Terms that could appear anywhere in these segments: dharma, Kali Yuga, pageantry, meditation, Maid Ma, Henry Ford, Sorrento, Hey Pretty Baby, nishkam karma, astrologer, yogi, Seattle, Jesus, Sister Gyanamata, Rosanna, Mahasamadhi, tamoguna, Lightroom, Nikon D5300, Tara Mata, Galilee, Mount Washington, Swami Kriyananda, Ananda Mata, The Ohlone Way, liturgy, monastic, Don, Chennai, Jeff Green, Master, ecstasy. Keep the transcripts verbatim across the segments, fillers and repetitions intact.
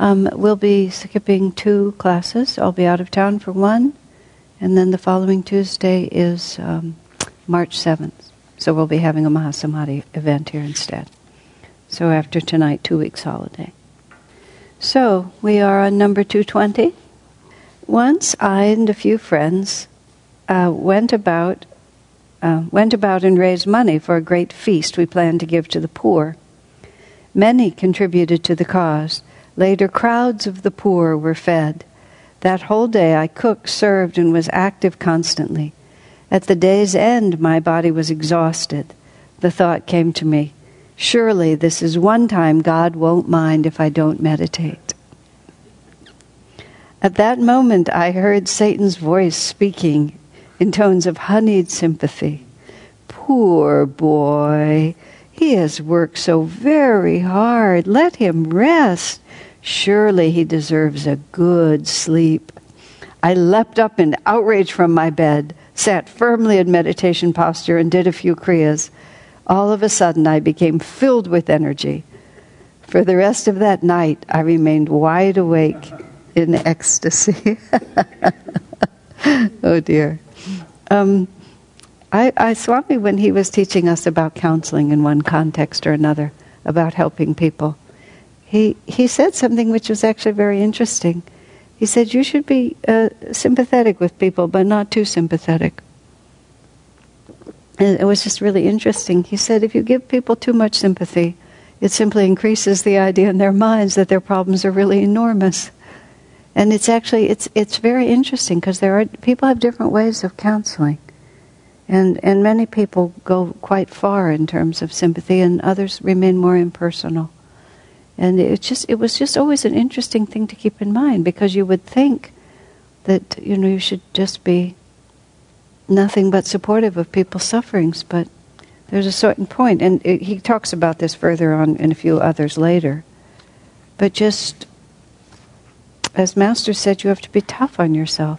Um, we'll be skipping two classes. I'll be out of town for one, and then the following Tuesday is um, March seventh. So we'll be having a Mahasamadhi event here instead. So after tonight, two weeks holiday. So we are on number two twenty. Once I and a few friends uh, went about uh, went about and raised money for a great feast we planned to give to the poor. Many contributed to the cause. Later, crowds of the poor were fed. That whole day I cooked, served, and was active constantly. At the day's end, my body was exhausted. The thought came to me, surely this is one time God won't mind if I don't meditate. At that moment, I heard Satan's voice speaking in tones of honeyed sympathy. Poor boy, he has worked so very hard. Let him rest. Surely he deserves a good sleep. I leapt up in outrage from my bed, sat firmly in meditation posture, and did a few kriyas. All of a sudden, I became filled with energy. For the rest of that night, I remained wide awake in ecstasy. Oh, dear. Um, I, I Swami, when he was teaching us about counseling in one context or another, about helping people, He, he said something which was actually very interesting. He said, you should be uh, sympathetic with people, but not too sympathetic. And it was just really interesting. He said, if you give people too much sympathy, it simply increases the idea in their minds that their problems are really enormous. And it's actually, it's it's very interesting, because there are people have different ways of counseling. And, and many people go quite far in terms of sympathy, and others remain more impersonal. And it just it was just always an interesting thing to keep in mind, because you would think that, you know, you should just be nothing but supportive of people's sufferings, but there's a certain point, and it, he talks about this further on in a few others later. But just, as Master said, you have to be tough on yourself.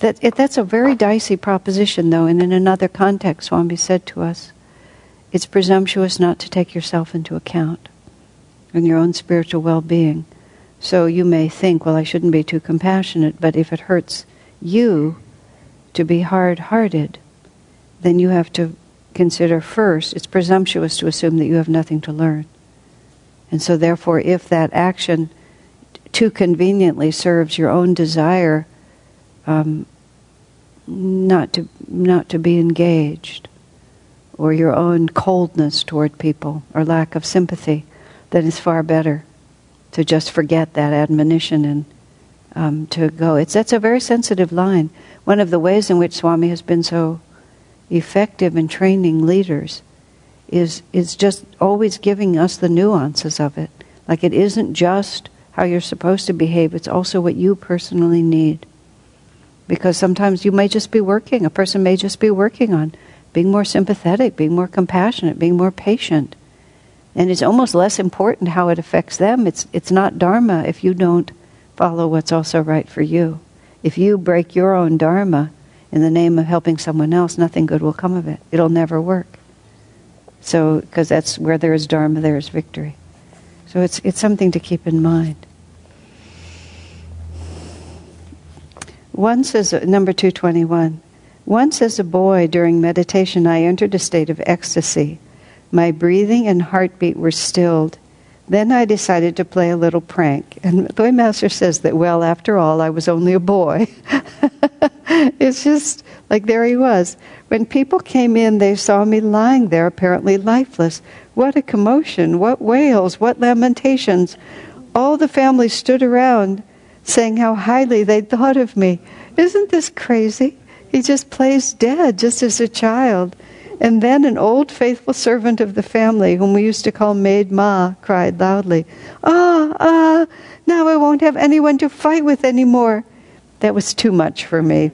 That it, That's a very dicey proposition, though, and in another context, Swami said to us, it's presumptuous not to take yourself into account and your own spiritual well-being. So you may think, well, I shouldn't be too compassionate, but if it hurts you to be hard-hearted, then you have to consider first, it's presumptuous to assume that you have nothing to learn. And so therefore, if that action too conveniently serves your own desire um, not to, not to be engaged, or your own coldness toward people, or lack of sympathy, that it's far better to just forget that admonition and um, to go. It's That's a very sensitive line. One of the ways in which Swami has been so effective in training leaders is, is just always giving us the nuances of it. Like, it isn't just how you're supposed to behave, it's also what you personally need. Because sometimes you may just be working, a person may just be working on being more sympathetic, being more compassionate, being more patient. And it's almost less important how it affects them. It's it's not dharma if you don't follow what's also right for you. If you break your own dharma in the name of helping someone else, nothing good will come of it. It'll never work. So, because that's where there is dharma, there is victory. So it's it's something to keep in mind. Once as a, number two twenty-one. Once as a boy during meditation, I entered a state of ecstasy. My breathing and heartbeat were stilled. Then I decided to play a little prank. And the way Master says that, well, after all, I was only a boy. It's just like there he was. When people came in, they saw me lying there, apparently lifeless. What a commotion, what wails, what lamentations. All the family stood around saying how highly they thought of me. Isn't this crazy? He just plays dead, just as a child. And then an old faithful servant of the family, whom we used to call Maid Ma, cried loudly, Ah, ah, now I won't have anyone to fight with anymore. That was too much for me.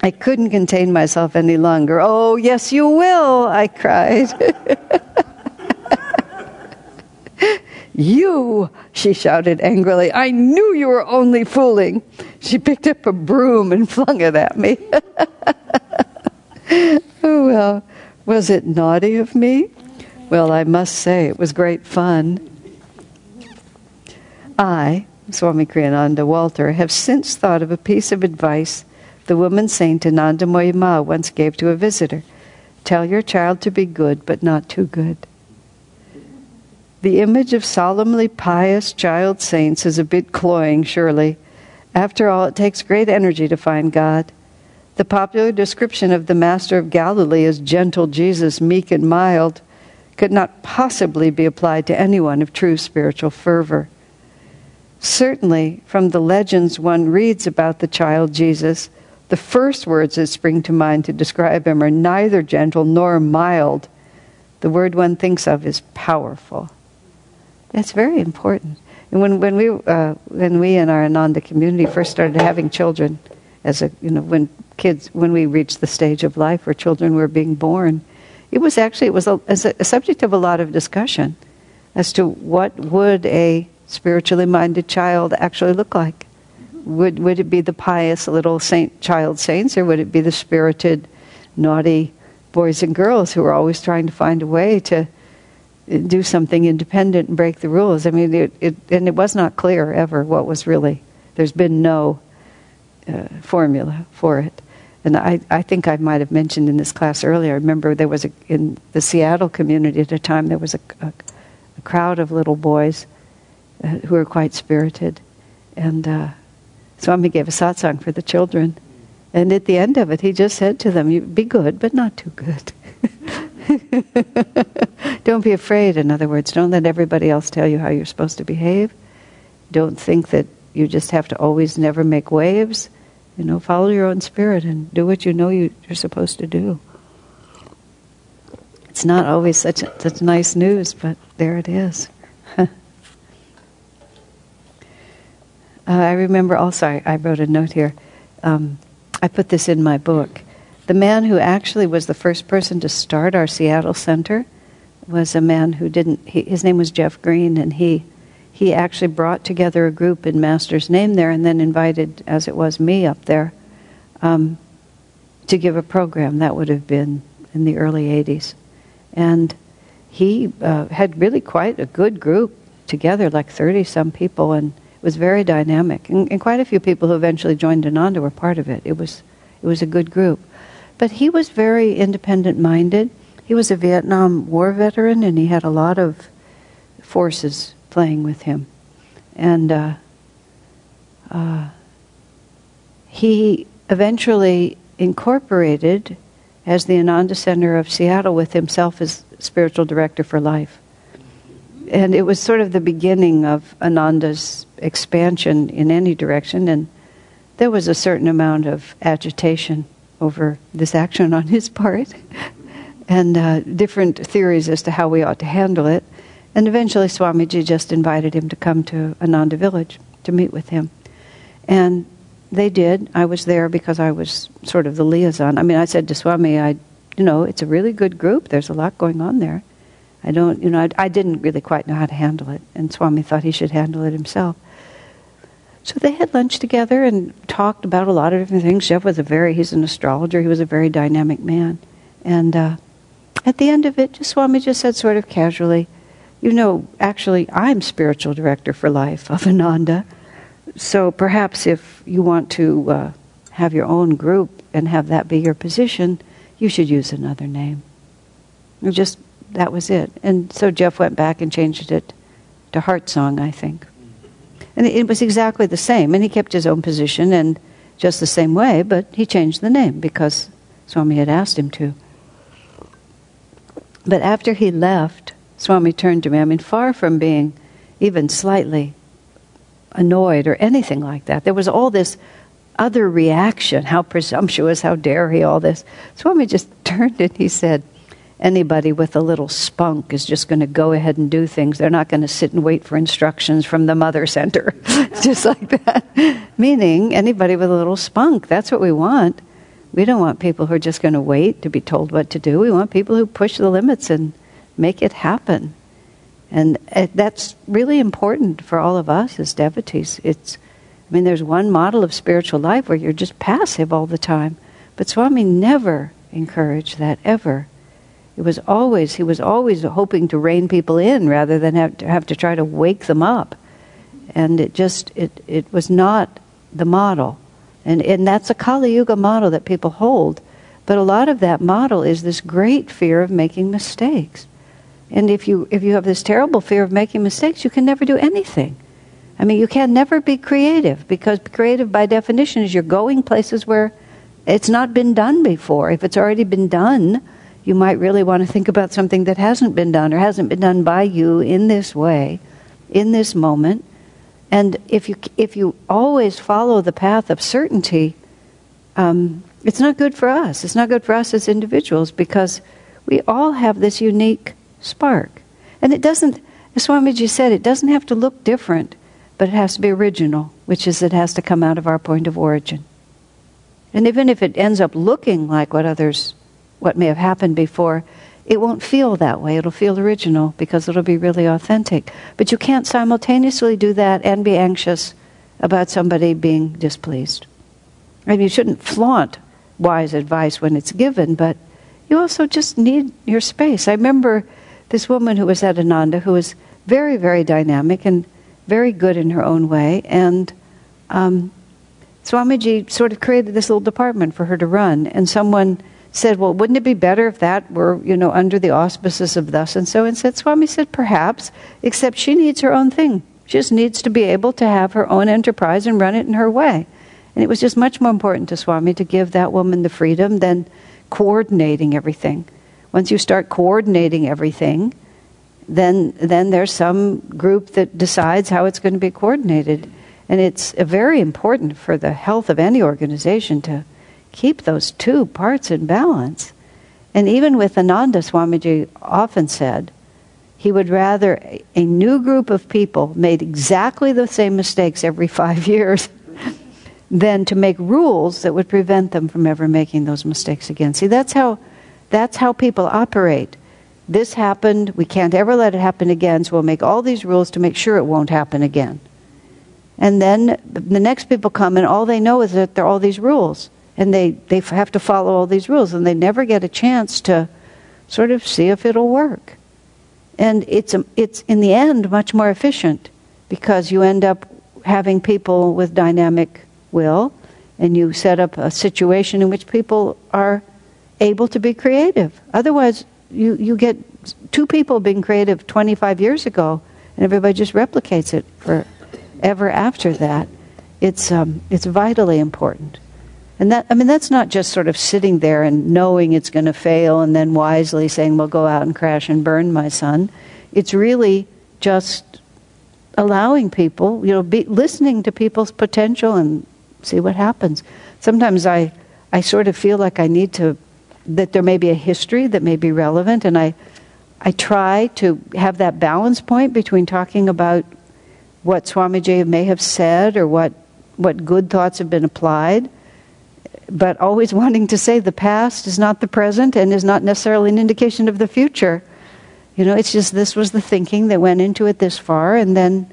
I couldn't contain myself any longer. Oh, yes, you will, I cried. You, she shouted angrily, I knew you were only fooling. She picked up a broom and flung it at me. Oh, well. Was it naughty of me? Well, I must say, it was great fun. I, Swami Kriyananda Walter, have since thought of a piece of advice the woman saint Ananda Moyi Ma once gave to a visitor. Tell your child to be good, but not too good. The image of solemnly pious child saints is a bit cloying, surely. After all, it takes great energy to find God. The popular description of the Master of Galilee as gentle Jesus, meek and mild, could not possibly be applied to anyone of true spiritual fervor. Certainly, from the legends one reads about the child Jesus, the first words that spring to mind to describe him are neither gentle nor mild. The word one thinks of is powerful. That's very important. And when, when we uh, when we in our Ananda community first started having children, as a you know when kids when we reached the stage of life where children were being born, it was actually it was a, as a, a subject of a lot of discussion as to what would a spiritually minded child actually look like. Would would it be the pious little saint child saints, or would it be the spirited, naughty boys and girls who are always trying to find a way to do something independent and break the rules? I mean, it, it and it was not clear ever what was really. There's been no uh, formula for it, and I I think I might have mentioned in this class earlier. I remember there was a, in the Seattle community at a time there was a, a, a crowd of little boys uh, who were quite spirited, and. Uh, Swami gave a satsang for the children. And at the end of it, he just said to them, "You be good, but not too good." Don't be afraid, in other words. Don't let everybody else tell you how you're supposed to behave. Don't think that you just have to always never make waves. You know, follow your own spirit and do what you know you, you're supposed to do. It's not always such, such nice news, but there it is. Uh, I remember also, I, I wrote a note here. Um, I put this in my book. The man who actually was the first person to start our Seattle Center was a man who didn't, he, his name was Jeff Green, and he he actually brought together a group in Master's name there and then invited, as it was me up there, um, to give a program. That would have been in the early eighties. And he uh, had really quite a good group together, like thirty-some people, and was very dynamic, and, and quite a few people who eventually joined Ananda were part of it. It was it was a good group. But he was very independent-minded. He was a Vietnam War veteran, and he had a lot of forces playing with him. And uh, uh, he eventually incorporated, as the Ananda Center of Seattle, with himself as spiritual director for life. And it was sort of the beginning of Ananda's expansion in any direction, and there was a certain amount of agitation over this action on his part, and uh, different theories as to how we ought to handle it. And eventually Swamiji just invited him to come to Ananda Village to meet with him. And they did. I was there because I was sort of the liaison. I mean, I said to Swami, I, you know, it's a really good group. There's a lot going on there. I don't, you know, I, I didn't really quite know how to handle it, and Swami thought he should handle it himself. So they had lunch together and talked about a lot of different things. Jeff was a very, he's an astrologer, he was a very dynamic man. And uh, at the end of it, just, Swami just said sort of casually, you know, actually, I'm spiritual director for life of Ananda, so perhaps if you want to uh, have your own group and have that be your position, you should use another name. You just... That was it. And so Jeff went back and changed it to Heart Song, I think. And it was exactly the same. And he kept his own position and just the same way, but he changed the name because Swami had asked him to. But after he left, Swami turned to me. I mean, far from being even slightly annoyed or anything like that. There was all this other reaction. How presumptuous, how dare he, all this. Swami just turned and he said, "Anybody with a little spunk is just going to go ahead and do things. They're not going to sit and wait for instructions from the mother center." Just like that. Meaning, anybody with a little spunk, that's what we want. We don't want people who are just going to wait to be told what to do. We want people who push the limits and make it happen. And that's really important for all of us as devotees. It's, I mean, there's one model of spiritual life where you're just passive all the time. But Swami never encouraged that, ever. It was always, he was always hoping to rein people in rather than have to, have to try to wake them up. and it just it it was not the model, and and that's a Kali Yuga model that people hold, but a lot of that model is this great fear of making mistakes. And if you if you have this terrible fear of making mistakes, you can never do anything. I mean, you can never be creative, because creative by definition is you're going places where it's not been done before. If it's already been done, you might really want to think about something that hasn't been done or hasn't been done by you in this way, in this moment. And if you if you always follow the path of certainty, um, it's not good for us. It's not good for us as individuals, because we all have this unique spark. And it doesn't, as Swamiji said, it doesn't have to look different, but it has to be original, which is it has to come out of our point of origin. And even if it ends up looking like what others, what may have happened before, it won't feel that way. It'll feel original because it'll be really authentic. But you can't simultaneously do that and be anxious about somebody being displeased. And you shouldn't flaunt wise advice when it's given, but you also just need your space. I remember this woman who was at Ananda, who was very, very dynamic and very good in her own way, and um, Swamiji sort of created this little department for her to run, and someone said, well, wouldn't it be better if that were, you know, under the auspices of thus and so, and said, Swami said, perhaps, except she needs her own thing. She just needs to be able to have her own enterprise and run it in her way. And it was just much more important to Swami to give that woman the freedom than coordinating everything. Once you start coordinating everything, then then there's some group that decides how it's going to be coordinated. And it's very important for the health of any organization to keep those two parts in balance. And even with Ananda, Swamiji often said he would rather a new group of people made exactly the same mistakes every five years than to make rules that would prevent them from ever making those mistakes again. See, that's how that's how people operate. This happened, we can't ever let it happen again, so we'll make all these rules to make sure it won't happen again. And then the next people come and all they know is that there are all these rules. And they, they have to follow all these rules, and they never get a chance to sort of see if it'll work. And it's it's in the end much more efficient, because you end up having people with dynamic will, and you set up a situation in which people are able to be creative. Otherwise, You you get two people being creative twenty-five years ago, and everybody just replicates it for ever after that. It's um, it's vitally important, and that I mean that's not just sort of sitting there and knowing it's going to fail and then wisely saying, "Well, go out and crash and burn, my son." It's really just allowing people, you know, be, listening to people's potential and see what happens. Sometimes I I sort of feel like I need to. That there may be a history that may be relevant, and I I try to have that balance point between talking about what Swamiji may have said or what, what good thoughts have been applied, but always wanting to say the past is not the present and is not necessarily an indication of the future. You know, it's just this was the thinking that went into it this far, and then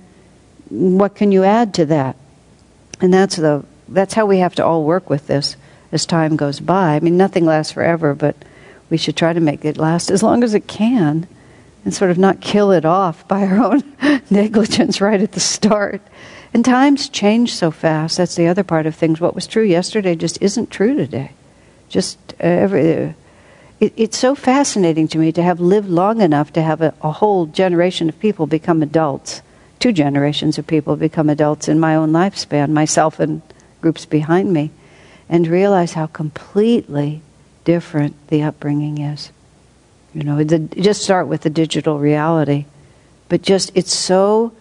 what can you add to that? And that's the that's how we have to all work with this. As time goes by. I mean, nothing lasts forever, but we should try to make it last as long as it can and sort of not kill it off by our own negligence right at the start. And times change so fast. That's the other part of things. What was true yesterday just isn't true today. Just uh, every, uh, it, it's so fascinating to me to have lived long enough to have a, a whole generation of people become adults. Two generations of people become adults in my own lifespan, myself and groups behind me. And realize how completely different the upbringing is. You know, the, just start with the digital reality. But just, it's so,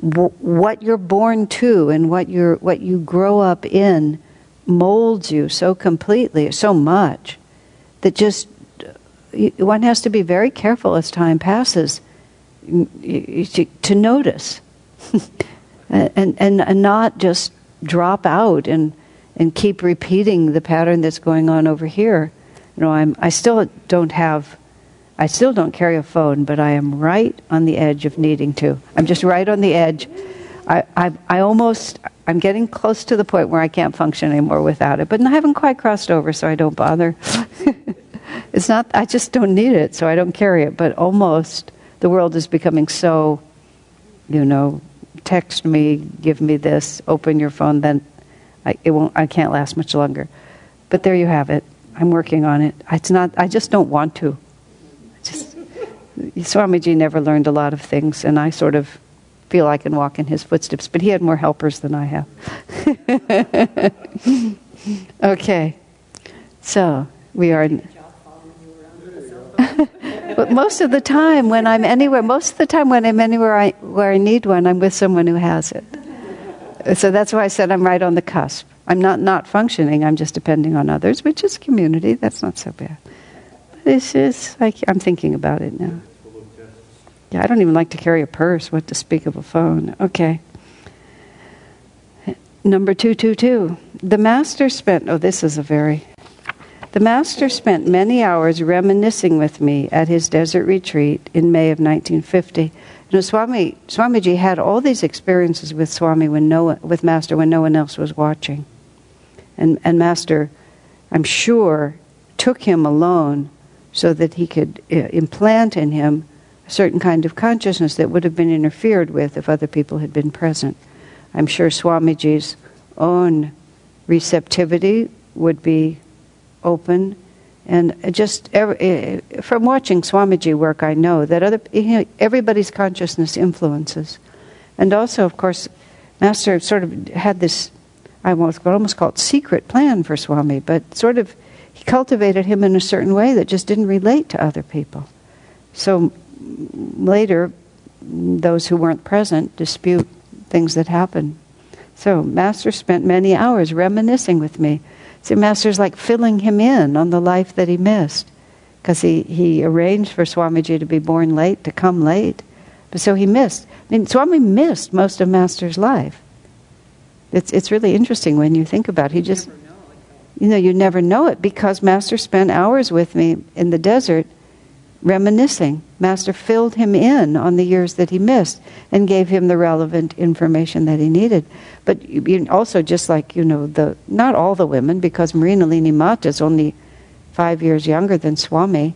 w- what you're born to and what you're, what you grow up in molds you so completely, so much, that just, you, one has to be very careful as time passes you, you, to, to notice. and, and, and not just drop out and and keep repeating the pattern that's going on over here. You know, I'm, I still don't have, I still don't carry a phone, but I am right on the edge of needing to. I'm just right on the edge. I, I, I almost, I'm getting close to the point where I can't function anymore without it, but I haven't quite crossed over, so I don't bother. It's not, I just don't need it, so I don't carry it, but almost the world is becoming so, you know, text me, give me this, open your phone, then I, it won't, I can't last much longer. But there you have it. I'm working on it. It's not, I just don't want to. Just, Swamiji never learned a lot of things, and I sort of feel I can walk in his footsteps, but he had more helpers than I have. Okay. So, we are... In, but most of the time when I'm anywhere, most of the time when I'm anywhere I, where I need one, I'm with someone who has it. So that's why I said I'm right on the cusp. I'm not not functioning, I'm just depending on others, which is community, that's not so bad. But it's just, like, I'm thinking about it now. Yeah, I don't even like to carry a purse, what to speak of a phone. Okay. Number two two two. The Master spent, oh, this is a very... The Master spent many hours reminiscing with me at his desert retreat in May of nineteen fifty. You know, Swami, Swamiji had all these experiences with Swami when no one, with Master when no one else was watching, and and Master, I'm sure, took him alone so that he could uh, implant in him a certain kind of consciousness that would have been interfered with if other people had been present. I'm sure Swamiji's own receptivity would be open, and just every, from watching Swamiji work, I know that other everybody's consciousness influences, and also, of course, Master sort of had this, I almost almost call it secret plan for Swami, but sort of he cultivated him in a certain way that just didn't relate to other people. So later, those who weren't present dispute things that happened. So Master spent many hours reminiscing with me. So Master's like filling him in on the life that he missed, because he, he arranged for Swamiji to be born late, to come late. But so he missed. I mean, Swami missed most of Master's life. It's it's really interesting when you think about it. He just, you know, you never know it, because Master spent hours with me in the desert reminiscing. Master filled him in on the years that he missed and gave him the relevant information that he needed. But also, just like, you know, the not all the women, because Marinalini Mata is only five years younger than Swami,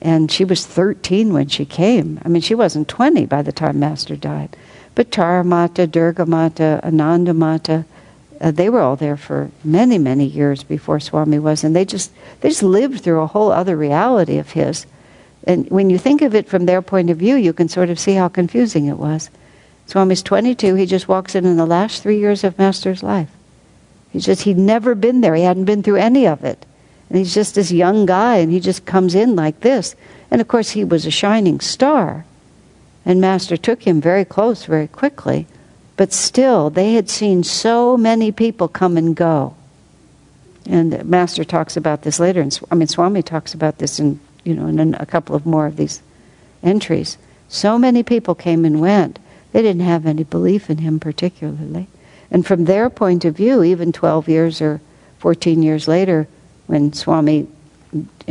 and she was thirteen when she came. I mean, she wasn't twenty by the time Master died. But Tara Mata, Durga Mata, Ananda Mata, uh, they were all there for many, many years before Swami was, and they just they just lived through a whole other reality of his. And when you think of it from their point of view, you can sort of see how confusing it was. Swami's twenty-two, he just walks in in the last three years of Master's life. He's just, he'd never been there, he hadn't been through any of it. And he's just this young guy, and he just comes in like this. And of course, he was a shining star. And Master took him very close, very quickly. But still, they had seen so many people come and go. And Master talks about this later, and I mean, Swami talks about this in... you know, and a couple of more of these entries. So many people came and went. They didn't have any belief in him particularly. And from their point of view, even twelve years or fourteen years later, when Swami,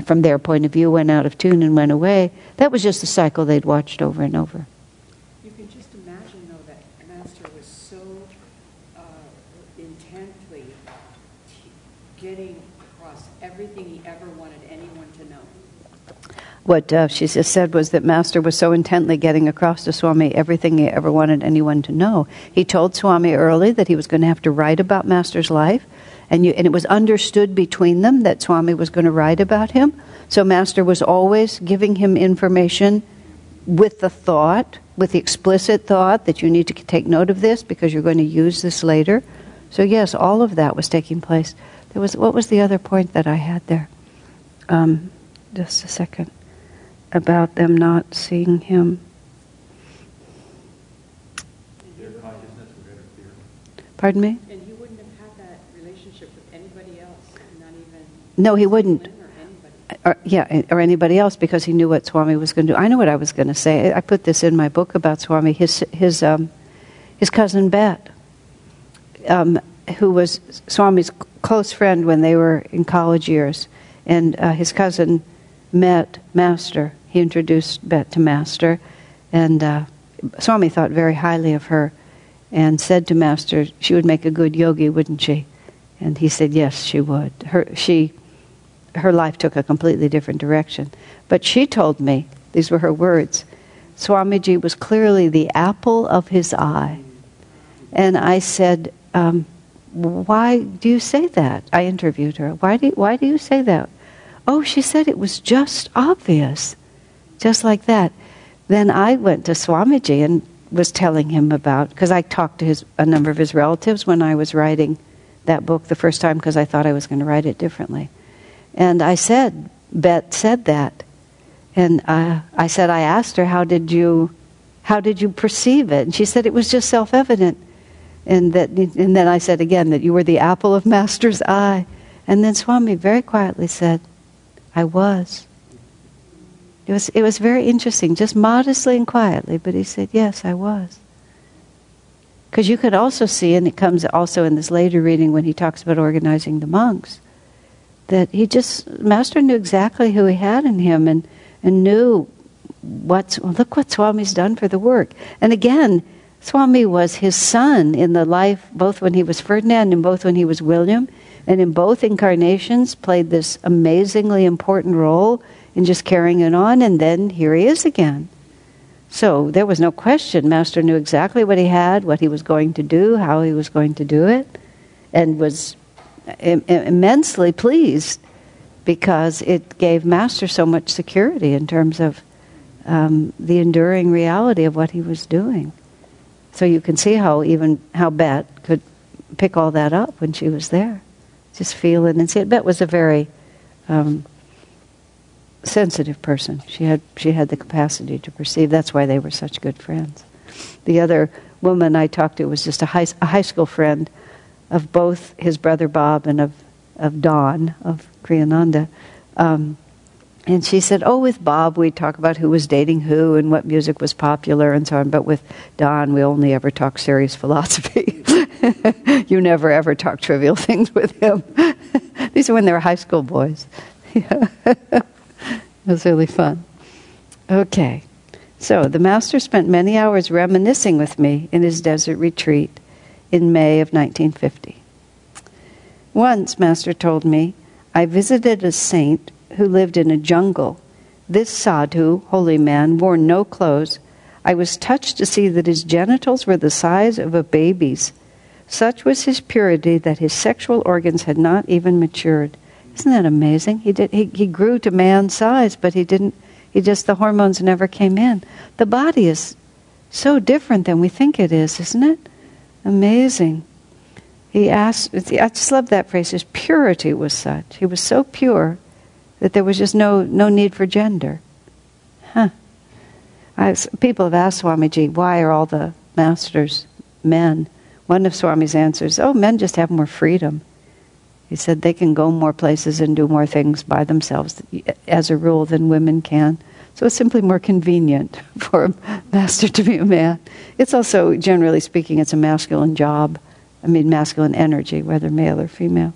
from their point of view, went out of tune and went away, that was just a cycle they'd watched over and over. You can just imagine, though, that Master was so uh, intently getting across everything he ever wanted anyone to know. What uh, she just said was that Master was so intently getting across to Swami everything he ever wanted anyone to know. He told Swami early that he was going to have to write about Master's life, and, you, and it was understood between them that Swami was going to write about him. So Master was always giving him information with the thought, with the explicit thought that you need to take note of this because you're going to use this later. So yes, all of that was taking place. There was, what was the other point that I had there? Um, just a second. About them not seeing him. Their consciousness would interfere. Pardon me? And he wouldn't have had that relationship with anybody else, not even... No, he wouldn't. Or anybody. Or, yeah, or anybody else, because he knew what Swami was going to do. I know what I was going to say. I put this in my book about Swami. His his um, his cousin Bette, um, who was Swami's close friend when they were in college years, and uh, his cousin met Master. He introduced Bette to Master, and uh, Swami thought very highly of her and said to Master, she would make a good yogi, wouldn't she? And he said, yes, she would. Her, she, her life took a completely different direction. But she told me, these were her words, Swamiji was clearly the apple of his eye. And I said, um, why do you say that? I interviewed her. Why do you, why do you say that? Oh, she said it was just obvious, just like that. Then I went to Swamiji and was telling him about, because I talked to his, a number of his relatives when I was writing that book the first time, because I thought I was going to write it differently. And I said, Bette said that. And uh, I said, I asked her, how did you, how did you perceive it? And she said it was just self-evident. And that, and then I said again that you were the apple of Master's eye. And then Swami very quietly said, I was. It was, it was very interesting, just modestly and quietly, but he said, yes, I was. Because you could also see, and it comes also in this later reading when he talks about organizing the monks, that he just, Master knew exactly who he had in him and, and knew what's, well, look what Swami's done for the work. And again, Swami was his son in the life, both when he was Ferdinand and both when he was William, and in both incarnations played this amazingly important role in just carrying it on, and then here he is again. So there was no question. Master knew exactly what he had, what he was going to do, how he was going to do it, and was im- immensely pleased because it gave Master so much security in terms of um, the enduring reality of what he was doing. So you can see how even how Bette could pick all that up when she was there, just feel it and see it. Bette was a very um, sensitive person. She had she had the capacity to perceive. That's why they were such good friends. The other woman I talked to was just a high a high school friend of both his brother Bob and of of Don of Kriyananda. Um, And she said, oh, with Bob, we talk about who was dating who and what music was popular and so on. But with Don, we only ever talk serious philosophy. You never, ever talk trivial things with him. These are when they were high school boys. It was really fun. Okay. So the Master spent many hours reminiscing with me in his desert retreat in May of nineteen fifty. Once, Master told me, I visited a saint who lived in a jungle. This sadhu, holy man, wore no clothes. I was touched to see that his genitals were the size of a baby's. Such was his purity that his sexual organs had not even matured. Isn't that amazing? He did. He, he grew to man's size, but he didn't. He just, the hormones never came in. The body is so different than we think it is, isn't it? Amazing. He asked, I just love that phrase, his purity was such. He was so pure that there was just no, no need for gender. Huh. I, people have asked Swamiji, why are all the masters men? One of Swami's answers, oh, men just have more freedom. He said they can go more places and do more things by themselves, as a rule, than women can. So it's simply more convenient for a master to be a man. It's also, generally speaking, it's a masculine job. I mean, masculine energy, whether male or female.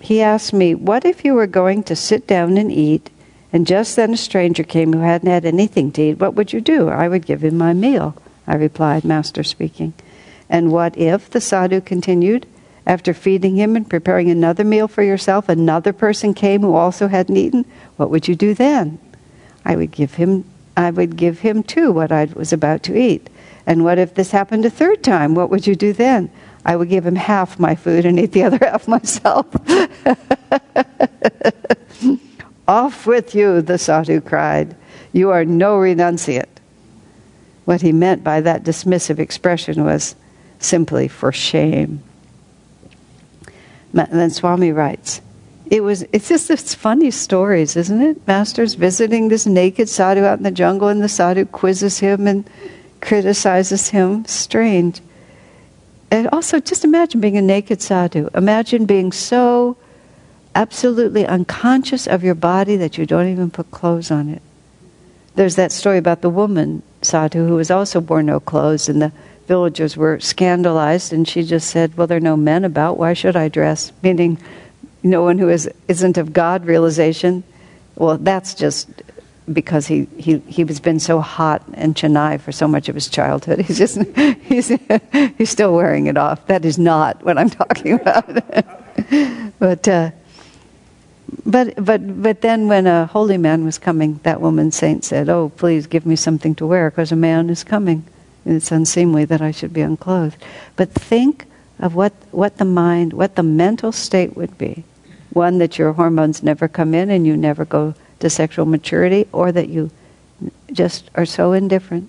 He asked me, what if you were going to sit down and eat, and just then a stranger came who hadn't had anything to eat, what would you do? I would give him my meal, I replied, Master speaking. And what if, the sadhu continued, after feeding him and preparing another meal for yourself, another person came who also hadn't eaten, what would you do then? I would give him, I would give him too what I was about to eat. And what if this happened a third time, what would you do then? I would give him half my food and eat the other half myself. Off with you, the sadhu cried. You are no renunciate. What he meant by that dismissive expression was simply for shame. And then Swami writes, It was. It's just this funny stories, isn't it? Master's visiting this naked sadhu out in the jungle, and the sadhu quizzes him and criticizes him. Strange. And also, just imagine being a naked sadhu. Imagine being so absolutely unconscious of your body that you don't even put clothes on it. There's that story about the woman sadhu who was also wore no clothes, and the villagers were scandalized, and she just said, well, there are no men about, why should I dress? Meaning, no one who is, isn't of God realization. Well, that's just because he, he, he was been so hot and Chennai for so much of his childhood. He's just, he's, he's still wearing it off. That is not what I'm talking about. but, uh, but, but, but then when a holy man was coming, that woman saint said, oh, please give me something to wear because a man is coming. it's unseemly that I should be unclothed. But think of what, what the mind, what the mental state would be. One, that your hormones never come in and you never go to sexual maturity, or that you just are so indifferent.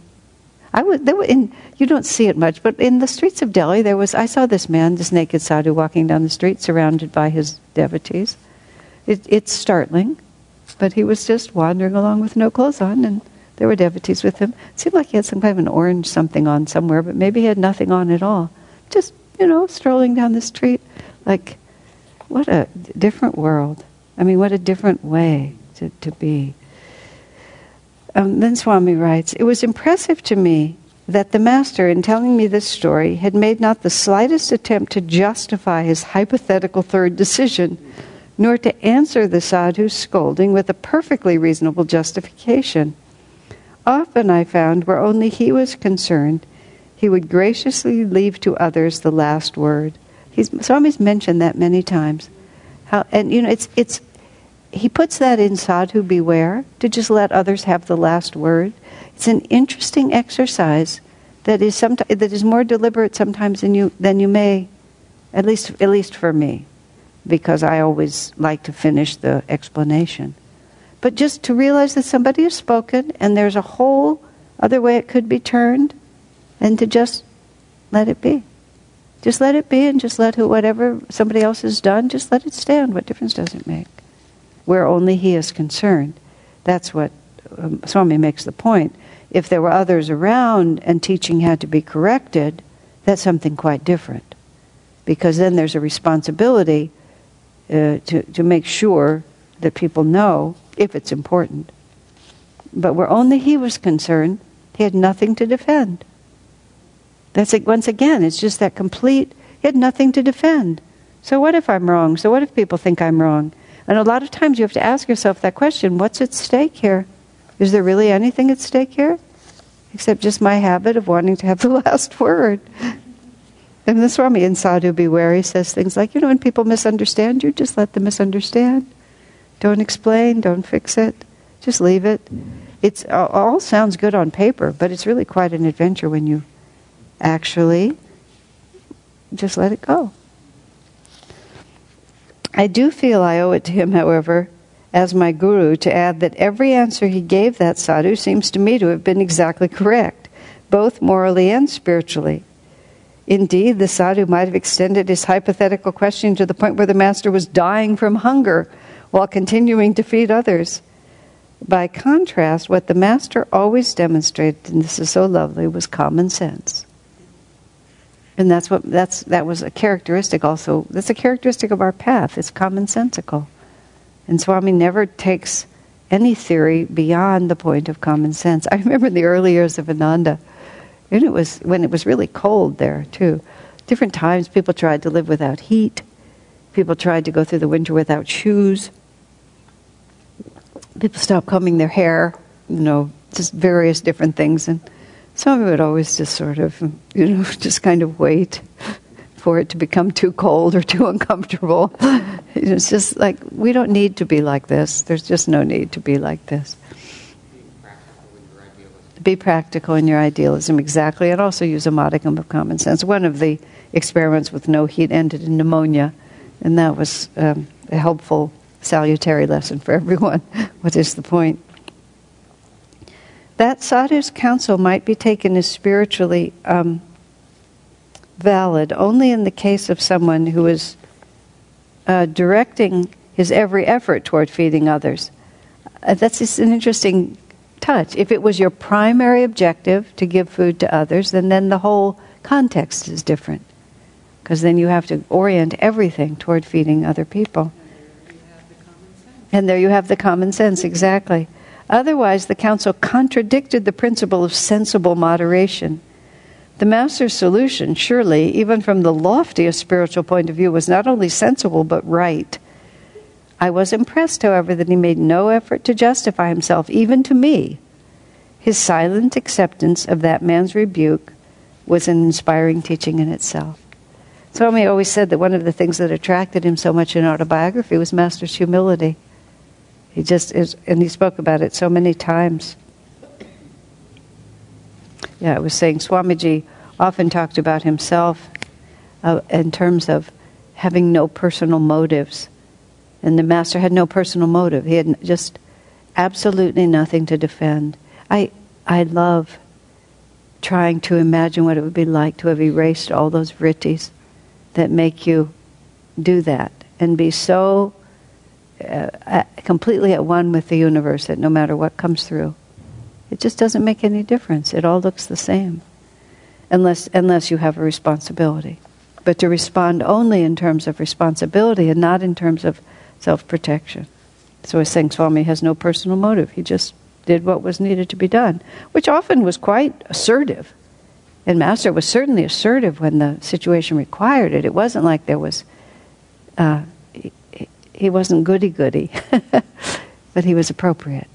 I would, there were in, you don't see it much, but in the streets of Delhi, there was, I saw this man, this naked sadhu, walking down the street surrounded by his devotees. It, it's startling, but he was just wandering along with no clothes on, and there were devotees with him. It seemed like he had some kind of an orange something on somewhere, but maybe he had nothing on at all. Just, you know, strolling down the street. Like, what a different world. I mean, what a different way to, to be. Um, then Swami writes, "It was impressive to me that the Master, in telling me this story, had made not the slightest attempt to justify his hypothetical third decision, nor to answer the sadhu's scolding with a perfectly reasonable justification. Often I found, where only he was concerned, he would graciously leave to others the last word." He's, Swami's mentioned that many times. How, and, you know, it's it's... he puts that in sadhu beware, to just let others have the last word. It's an interesting exercise that is sometimes, that is more deliberate sometimes than you than you may, at least at least for me, because I always like to finish the explanation. But just to realize that somebody has spoken and there's a whole other way it could be turned, and to just let it be. Just let it be, and just let who, whatever somebody else has done, just let it stand. What difference does it make? Where only he is concerned. That's what um, Swami makes the point. If there were others around and teaching had to be corrected, that's something quite different. Because then there's a responsibility uh, to, to make sure that people know, if it's important. But where only he was concerned, he had nothing to defend. That's it. Once again, it's just that complete, he had nothing to defend. So what if I'm wrong? So what if people think I'm wrong? And a lot of times you have to ask yourself that question, what's at stake here? Is there really anything at stake here? Except just my habit of wanting to have the last word. And the Swami in Sadhu Beware, he says things like, you know, when people misunderstand you, just let them misunderstand. Don't explain, don't fix it, just leave it. It's all sounds good on paper, but it's really quite an adventure when you actually just let it go. I do feel I owe it to him, however, as my guru, to add that every answer he gave that sadhu seems to me to have been exactly correct, both morally and spiritually. Indeed, the sadhu might have extended his hypothetical question to the point where the Master was dying from hunger while continuing to feed others. By contrast, what the Master always demonstrated, and this is so lovely, was common sense. And that's what that's that was a characteristic also. That's a characteristic of our path. It's commonsensical. And Swami never takes any theory beyond the point of common sense. I remember in the early years of Ananda, and it was when it was really cold there too. Different times people tried to live without heat. People tried to go through the winter without shoes. People stopped combing their hair, you know, just various different things. And Swami would always just sort of, you know, just kind of wait for it to become too cold or too uncomfortable. It's just like, we don't need to be like this. There's just no need to be like this. Be practical in your idealism, exactly. And also use a modicum of common sense. One of the experiments with no heat ended in pneumonia. And that was um, a helpful, salutary lesson for everyone. What is the point? That sadhu's counsel might be taken as spiritually um, valid only in the case of someone who is uh, directing his every effort toward feeding others. Uh, that's just an interesting touch. If it was your primary objective to give food to others, then, then the whole context is different. Because then you have to orient everything toward feeding other people. And there you have the common sense, exactly. Otherwise, the counsel contradicted the principle of sensible moderation. The Master's solution, surely, even from the loftiest spiritual point of view, was not only sensible, but right. I was impressed, however, that he made no effort to justify himself, even to me. His silent acceptance of that man's rebuke was an inspiring teaching in itself. Swami always said that one of the things that attracted him so much in autobiography was Master's humility. He just is, and he spoke about it so many times. yeah, I was saying Swamiji often talked about himself uh, in terms of having no personal motives. And the Master had no personal motive. He had just absolutely nothing to defend. I I love trying to imagine what it would be like to have erased all those vrittis that make you do that and be so uh, completely at one with the universe that no matter what comes through, it just doesn't make any difference. It all looks the same, unless unless you have a responsibility. But to respond only in terms of responsibility and not in terms of self-protection. So I was saying Swami has no personal motive. He just did what was needed to be done, which often was quite assertive. And Master was certainly assertive when the situation required it. It wasn't like there was, uh, he, he wasn't goody-goody, but he was appropriate.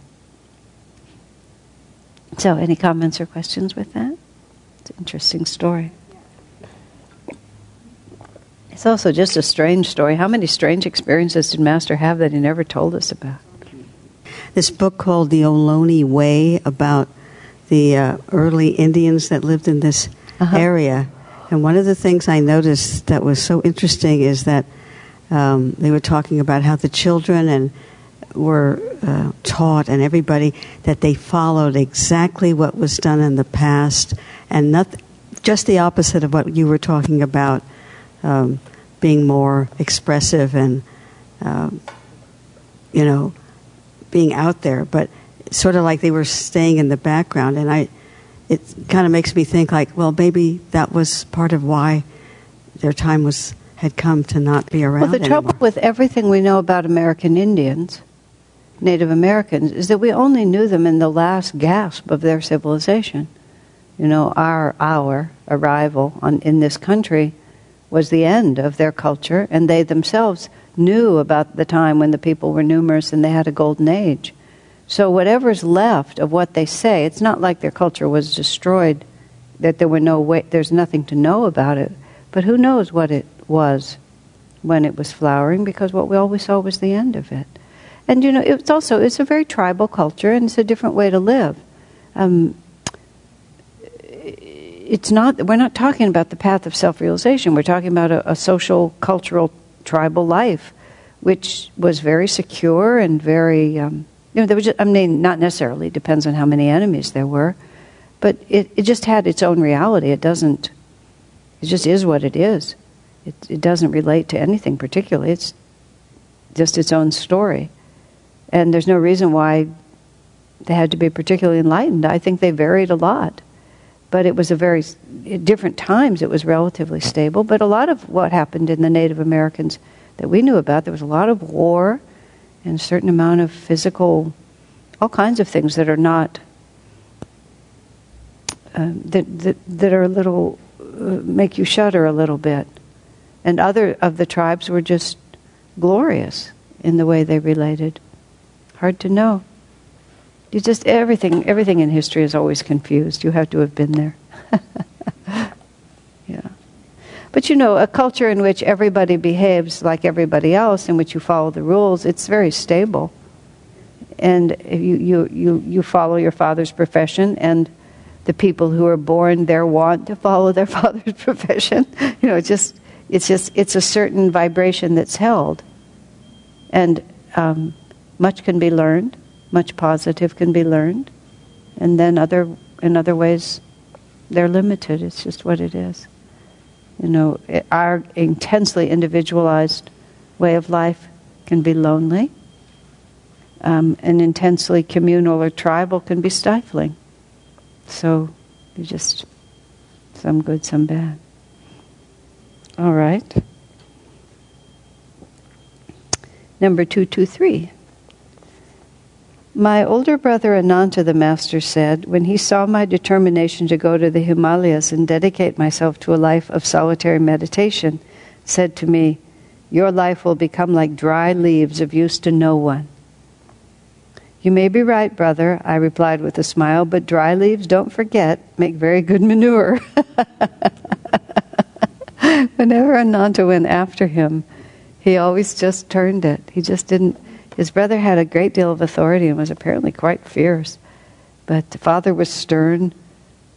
So any comments or questions with that? It's an interesting story. It's also just a strange story. How many strange experiences did Master have that he never told us about? This book called The Ohlone Way about the uh, early Indians that lived in this uh-huh. area. And one of the things I noticed that was so interesting is that um, they were talking about how the children and were uh, taught and everybody that they followed exactly what was done in the past and not just the opposite of what you were talking about. Um, being more expressive and, um, you know, being out there. But sort of like they were staying in the background. And I, it kind of makes me think like, well, maybe that was part of why their time was had come to not be around anymore. Well, the trouble with everything we know about American Indians, Native Americans, is that we only knew them in the last gasp of their civilization. You know, our, our arrival on, in this country was the end of their culture, and they themselves knew about the time when the people were numerous and they had a golden age. So whatever's left of what they say, it's not like their culture was destroyed, that there were no way, there's nothing to know about it. But who knows what it was when it was flowering, because what we always saw was the end of it. And you know, it's also, it's a very tribal culture, and it's a different way to live. Um, It's not. We're not talking about the path of self-realization. We're talking about a, a social, cultural, tribal life, which was very secure and very. Um, you know, there was. Just, I mean, not necessarily. Depends on how many enemies there were, but it, it just had its own reality. It doesn't. It just is what it is. It, it doesn't relate to anything particularly. It's just its own story, and there's no reason why they had to be particularly enlightened. I think they varied a lot. But it was a very, at different times it was relatively stable. But a lot of what happened in the Native Americans that we knew about, there was a lot of war and a certain amount of physical, all kinds of things that are not, um, that, that that are a little, uh, make you shudder a little bit. And other of the tribes were just glorious in the way they related. Hard to know. You just, everything everything in history is always confused. You have to have been there. Yeah. But you know, a culture in which everybody behaves like everybody else, in which you follow the rules, it's very stable. And you, you, you, you follow your father's profession, and the people who are born there want to follow their father's profession. You know, it's just, it's just, it's a certain vibration that's held. And um, much can be learned. Much positive can be learned, and then other in other ways they're limited. It's just what it is. You know, our intensely individualized way of life can be lonely, um, and intensely communal or tribal can be stifling. So you just, some good, some bad. All right. Number two two three. My older brother Ananta, the Master said, when he saw my determination to go to the Himalayas and dedicate myself to a life of solitary meditation, said to me, "Your life will become like dry leaves of use to no one." "You may be right, brother," I replied with a smile, "but dry leaves, don't forget, make very good manure." Whenever Ananta went after him, he always just turned it. He just didn't. His brother had a great deal of authority and was apparently quite fierce. But the father was stern,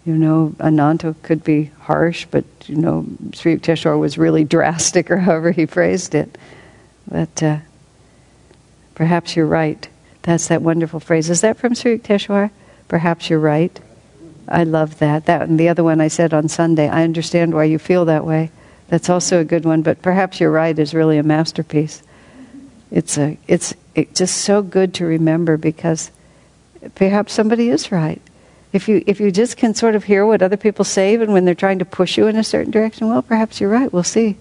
You know, Ananda could be harsh, but, you know, Sri Yukteswar was really drastic, or however he phrased it. But uh, perhaps you're right. That's that wonderful phrase. Is that from Sri Yukteswar? Perhaps you're right. I love that. That and the other one I said on Sunday, I understand why you feel that way. That's also a good one, but perhaps you're right is really a masterpiece. It's a, it's it just so good to remember, because perhaps somebody is right. If you if you just can sort of hear what other people say, even when they're trying to push you in a certain direction, well, perhaps you're right. We'll see.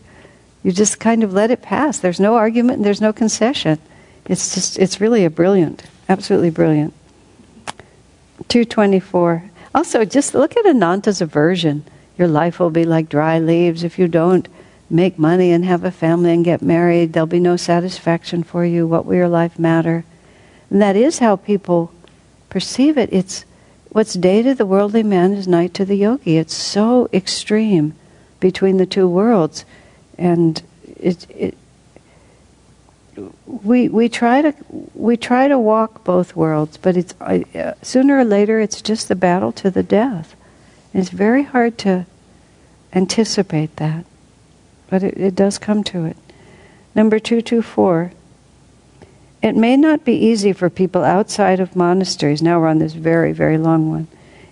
You just kind of let it pass. There's no argument and there's no concession. It's just it's really a brilliant, absolutely brilliant. two twenty-four. Also, just look at Ananda's aversion. Your life will be like dry leaves if you don't make money and have a family and get married. There'll be no satisfaction for you. What will your life matter? And that is how people perceive it. It's what's day to the worldly man is night to the yogi. It's so extreme between the two worlds. And it, it, we we try to we try to walk both worlds, but it's uh, sooner or later it's just the battle to the death. And it's very hard to anticipate that, but it, it does come to it. Number two twenty-four. It may not be easy for people outside of monasteries. Now we're on this very, very long one.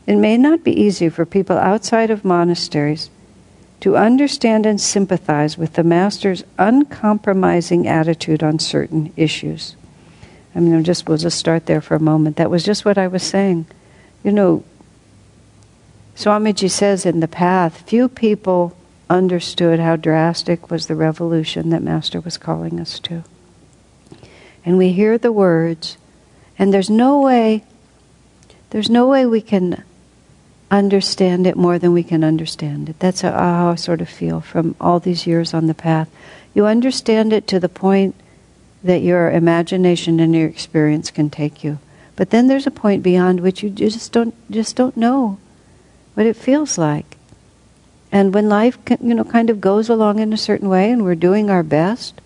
It may not be easy for people outside of monasteries to understand and sympathize with the Master's uncompromising attitude on certain issues. I mean, I'm just, we'll just start there for a moment. That was just what I was saying. You know, Swamiji says in The Path, few people understood how drastic was the revolution that Master was calling us to. And we hear the words, and there's no way, there's no way we can understand it more than we can understand it. That's how I sort of feel from all these years on the path. You understand it to the point that your imagination and your experience can take you. But then there's a point beyond which you just don't just don't know what it feels like. And when life, you know, kind of goes along in a certain way, and we're doing our best,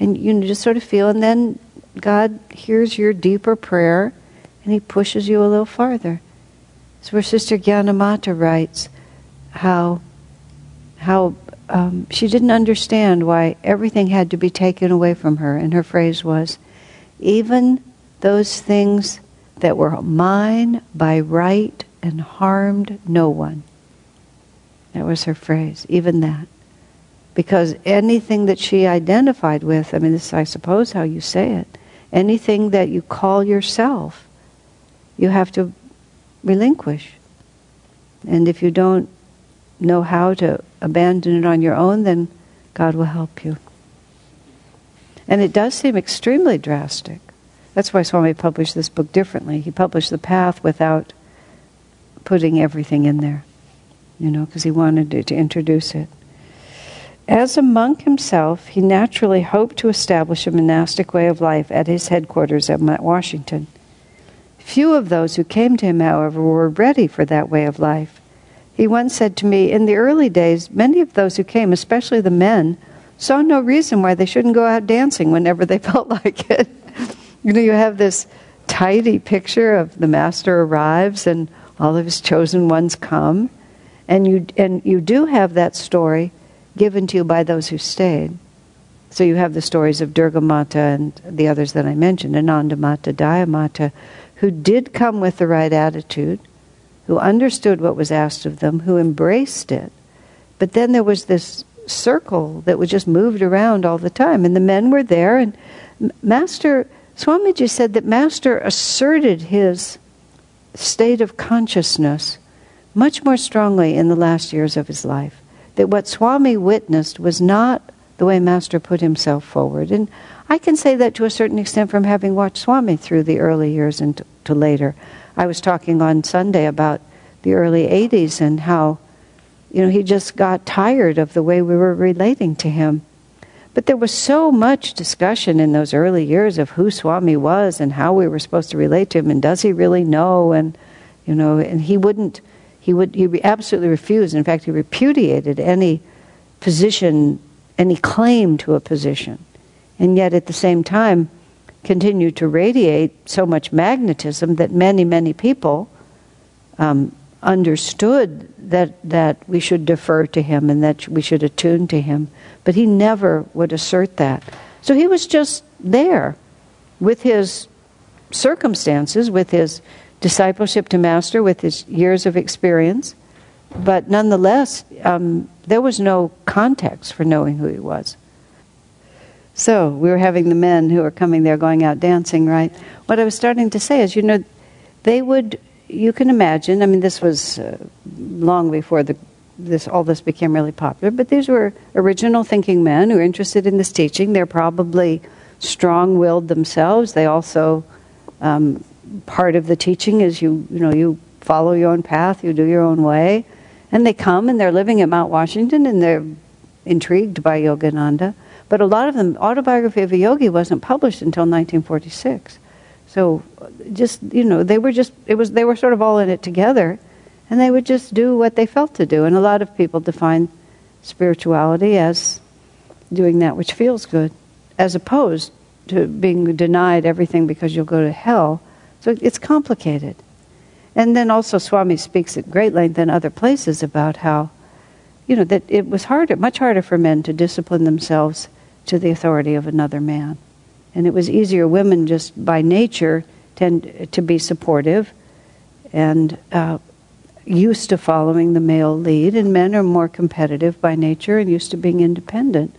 and you just sort of feel, and then God hears your deeper prayer, and He pushes you a little farther. It's where Sister Gyanamata writes how how um, she didn't understand why everything had to be taken away from her, and her phrase was, even those things that were mine by right and harmed no one. That was her phrase, even that. Because anything that she identified with, I mean, this is, I suppose, how you say it, anything that you call yourself, you have to relinquish. And if you don't know how to abandon it on your own, then God will help you. And it does seem extremely drastic. That's why Swami published this book differently. He published The Path without putting everything in there, you know, because he wanted to, to introduce it. As a monk himself, he naturally hoped to establish a monastic way of life at his headquarters at Mount Washington. Few of those who came to him, however, were ready for that way of life. He once said to me, in the early days, many of those who came, especially the men, saw no reason why they shouldn't go out dancing whenever they felt like it. You know, you have this tidy picture of the Master arrives and all of his chosen ones come, and you and you do have that story given to you by those who stayed. So you have the stories of Durga Mata and the others that I mentioned, Ananda Mata, Daya Mata, who did come with the right attitude, who understood what was asked of them, who embraced it. But then there was this circle that was just moved around all the time, and the men were there, and Master, Swamiji said that Master asserted his state of consciousness much more strongly in the last years of his life. That what Swami witnessed was not the way Master put himself forward. And I can say that to a certain extent from having watched Swami through the early years and t- to later. I was talking on Sunday about the early eighties and how, you know, he just got tired of the way we were relating to him. But there was so much discussion in those early years of who Swami was and how we were supposed to relate to him, and does he really know, and, you know, and he wouldn't He would. He absolutely refused. In fact, he repudiated any position, any claim to a position, and yet at the same time continued to radiate so much magnetism that many, many people um, understood that, that we should defer to him and that we should attune to him. But he never would assert that. So he was just there with his circumstances, with his discipleship to Master, with his years of experience. But nonetheless, um, there was no context for knowing who he was. So we were having the men who were coming there going out dancing, right? What I was starting to say is, you know, they would... You can imagine, I mean, this was uh, long before the, this all this became really popular, but these were original thinking men who were interested in this teaching. They're probably strong-willed themselves. They also, um, part of the teaching is you, you know, you follow your own path, you do your own way. And they come and they're living at Mount Washington and they're intrigued by Yogananda. But a lot of them, Autobiography of a Yogi wasn't published until nineteen forty-six. So just, you know, they were just, it was, they were sort of all in it together, and they would just do what they felt to do. And a lot of people define spirituality as doing that which feels good, as opposed to being denied everything because you'll go to hell. So it's complicated. And then also Swami speaks at great length in other places about how, you know, that it was harder, much harder for men to discipline themselves to the authority of another man. And it was easier. Women just by nature tend to be supportive and uh, used to following the male lead. And men are more competitive by nature and used to being independent.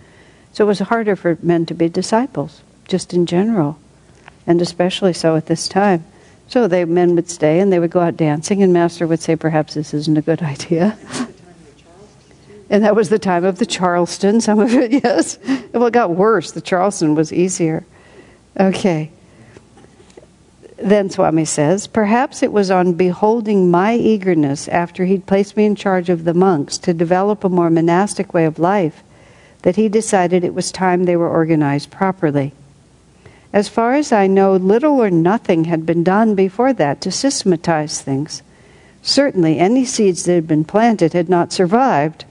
So it was harder for men to be disciples, just in general. And especially so at this time. So they, men would stay and they would go out dancing. And Master would say, perhaps this isn't a good idea. And that was the time of the Charleston, some of it, yes. Well, it got worse. The Charleston was easier. Okay. Then Swami says, perhaps it was on beholding my eagerness after he'd placed me in charge of the monks to develop a more monastic way of life that he decided it was time they were organized properly. As far as I know, little or nothing had been done before that to systematize things. Certainly, any seeds that had been planted had not survived.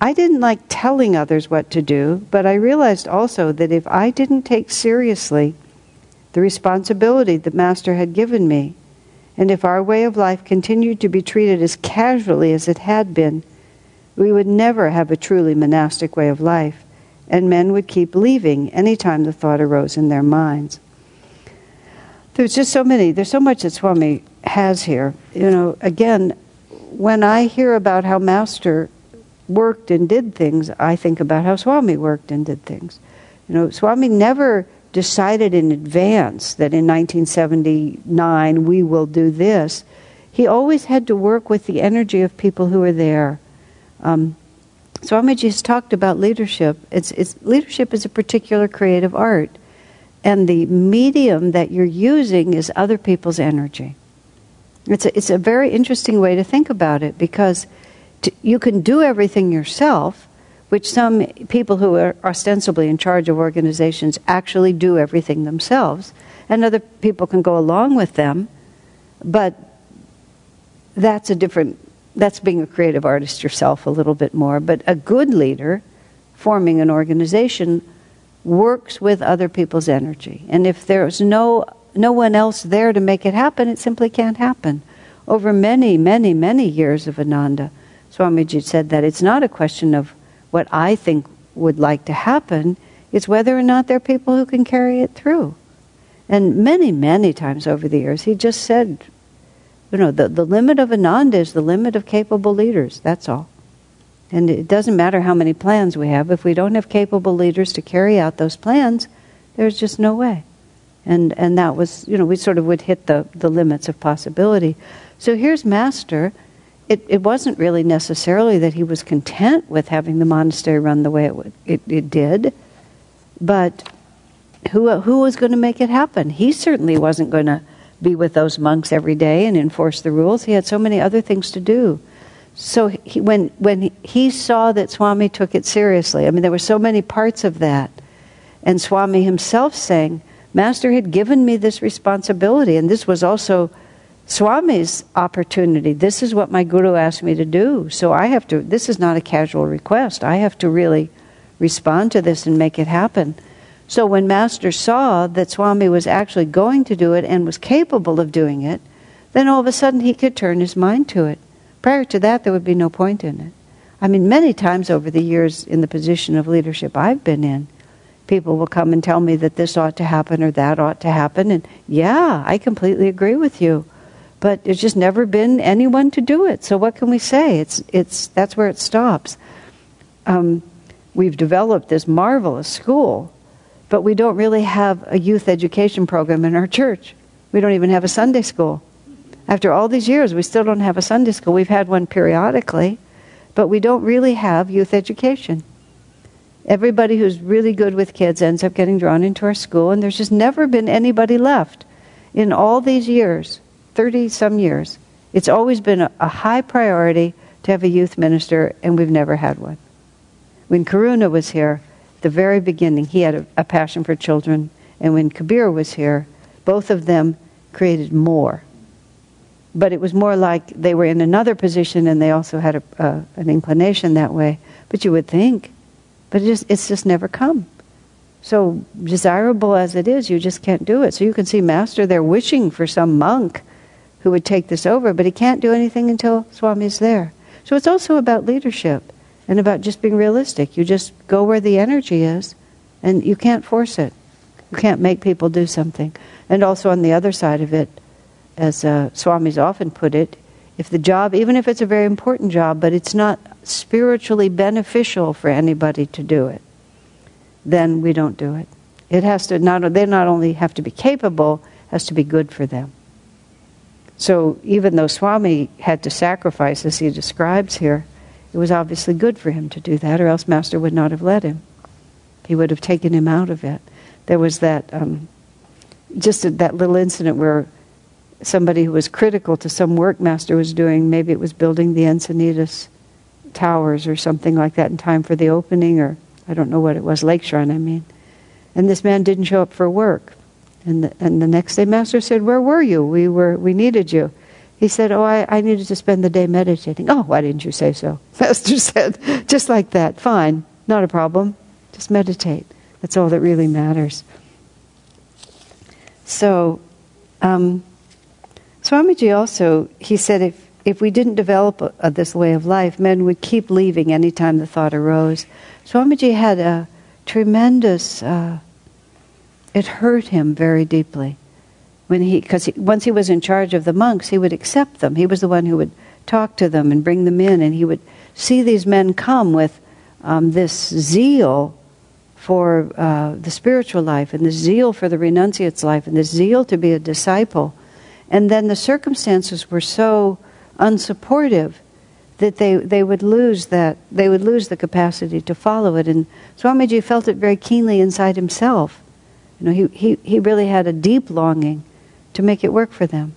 I didn't like telling others what to do, but I realized also that if I didn't take seriously the responsibility that Master had given me, and if our way of life continued to be treated as casually as it had been, we would never have a truly monastic way of life, and men would keep leaving any time the thought arose in their minds. There's just so many, there's so much that Swami has here. You know, again, when I hear about how Master worked and did things, I think about how Swami worked and did things. You know, Swami never decided in advance that in nineteen seventy-nine we will do this. He always had to work with the energy of people who were there. Um, Swamiji has talked about leadership. It's, it's leadership is a particular creative art, and the medium that you're using is other people's energy. It's a, it's a very interesting way to think about it, because you can do everything yourself, which some people who are ostensibly in charge of organizations actually do everything themselves, and other people can go along with them, but that's a different, that's being a creative artist yourself a little bit more. But a good leader forming an organization works with other people's energy, and if there's no no one else there to make it happen, it simply can't happen. Over many, many, many years of Ananda, Swamiji said that it's not a question of what I think would like to happen, it's whether or not there are people who can carry it through. And many, many times over the years, he just said, you know, the, the limit of Ananda is the limit of capable leaders, that's all. And it doesn't matter how many plans we have, if we don't have capable leaders to carry out those plans, there's just no way. And and that was, you know, we sort of would hit the, the limits of possibility. So here's Master. It, it wasn't really necessarily that he was content with having the monastery run the way it would, it, it did, but who who was going to make it happen? He certainly wasn't going to be with those monks every day and enforce the rules. He had so many other things to do. So he, when when he saw that Swami took it seriously, I mean, there were so many parts of that, and Swami himself saying, Master had given me this responsibility, and this was also Swami's opportunity. This is what my guru asked me to do. So I have to, this is not a casual request. I have to really respond to this and make it happen. So when Master saw that Swami was actually going to do it and was capable of doing it, then all of a sudden he could turn his mind to it. Prior to that, there would be no point in it. I mean, many times over the years in the position of leadership I've been in, people will come and tell me that this ought to happen or that ought to happen, and yeah, I completely agree with you. But there's just never been anyone to do it, so what can we say? It's it's that's where it stops. Um, we've developed this marvelous school, but we don't really have a youth education program in our church. We don't even have a Sunday school. After all these years, we still don't have a Sunday school. We've had one periodically, but we don't really have youth education. Everybody who's really good with kids ends up getting drawn into our school, and there's just never been anybody left. In all these years, thirty-some years, it's always been a, a high priority to have a youth minister, and we've never had one. When Karuna was here, at the very beginning, he had a, a passion for children, and when Kabir was here, both of them created more. But it was more like they were in another position and they also had a, uh, an inclination that way. But you would think. But it just, it's just never come. So desirable as it is, you just can't do it. So you can see Master there wishing for some monk who would take this over, but he can't do anything until Swami's there. So it's also about leadership and about just being realistic. You just go where the energy is and you can't force it. You can't make people do something. And also on the other side of it, as uh, Swami's often put it, if the job, even if it's a very important job, but it's not spiritually beneficial for anybody to do it, then we don't do it. It has to not, they not only have to be capable, it has to be good for them. So even though Swami had to sacrifice, as he describes here, it was obviously good for him to do that, or else Master would not have let him. He would have taken him out of it. There was that, um, just that little incident where somebody who was critical to some work Master was doing, maybe it was building the Encinitas Towers or something like that in time for the opening, or I don't know what it was, Lake Shrine I mean. And this man didn't show up for work. And the, and the next day Master said, where were you? We were we needed you. He said, oh, I, I needed to spend the day meditating. Oh, why didn't you say so? Master said, just like that, fine, not a problem, just meditate. That's all that really matters. So, um... Swamiji also, he said if, if we didn't develop a, a, this way of life, men would keep leaving any time the thought arose. Swamiji had a tremendous, uh, it hurt him very deeply. when he, Because he, once he was in charge of the monks, he would accept them. He was the one who would talk to them and bring them in, and he would see these men come with um, this zeal for uh, the spiritual life, and this zeal for the renunciate's life, and this zeal to be a disciple. And then the circumstances were so unsupportive that they, they would lose that, they would lose the capacity to follow it. And Swamiji felt it very keenly inside himself. You know, he, he, he really had a deep longing to make it work for them,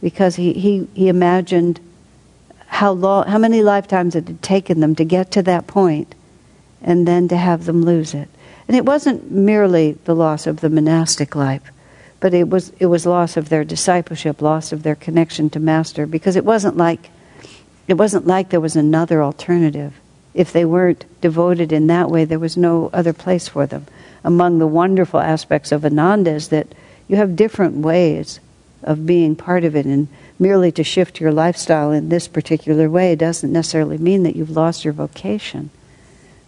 because he, he, he imagined how long, how many lifetimes it had taken them to get to that point, and then to have them lose it. And it wasn't merely the loss of the monastic life, but it was it was loss of their discipleship, loss of their connection to Master, because it wasn't like it wasn't like there was another alternative. If they weren't devoted in that way, there was no other place for them. Among the wonderful aspects of Ananda is that you have different ways of being part of it, and merely to shift your lifestyle in this particular way doesn't necessarily mean that you've lost your vocation.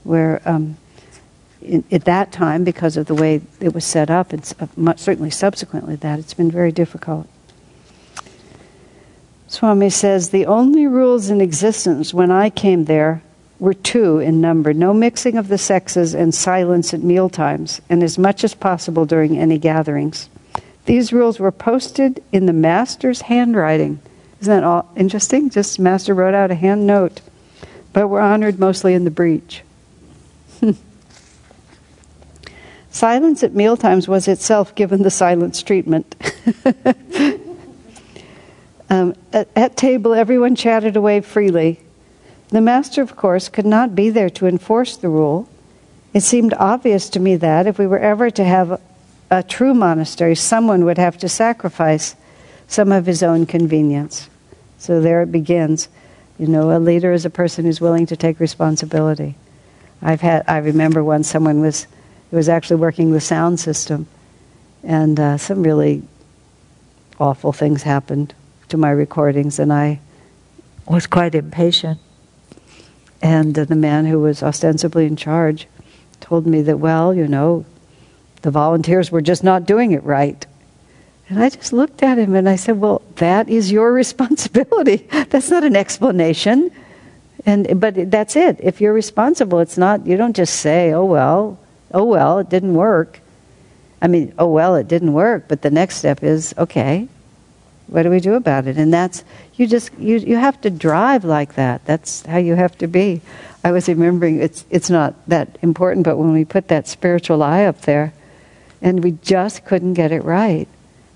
Where um, In, at that time, because of the way it was set up, and uh, much, certainly subsequently that, it's been very difficult. Swami says, the only rules in existence when I came there were two in number, no mixing of the sexes and silence at mealtimes, and as much as possible during any gatherings. These rules were posted in the Master's handwriting. Isn't that all interesting? Just Master wrote out a hand note, but were honored mostly in the breach. Silence at mealtimes was itself given the silence treatment. um, at, at table, everyone chatted away freely. The Master, of course, could not be there to enforce the rule. It seemed obvious to me that if we were ever to have a, a true monastery, someone would have to sacrifice some of his own convenience. So there it begins. You know, a leader is a person who's willing to take responsibility. I've had. I remember once someone was... It was actually working the sound system, and uh, some really awful things happened to my recordings, and I was quite impatient. And the man who was ostensibly in charge told me that, well, you know, the volunteers were just not doing it right. And I just looked at him and I said, well, that is your responsibility. That's not an explanation. And but that's it. If you're responsible, it's not, you don't just say, oh, well, oh, well, it didn't work. I mean, oh, well, it didn't work. But the next step is, okay, what do we do about it? And that's, you just, you, you have to drive like that. That's how you have to be. I was remembering, it's it's not that important, but when we put that spiritual eye up there, and we just couldn't get it right.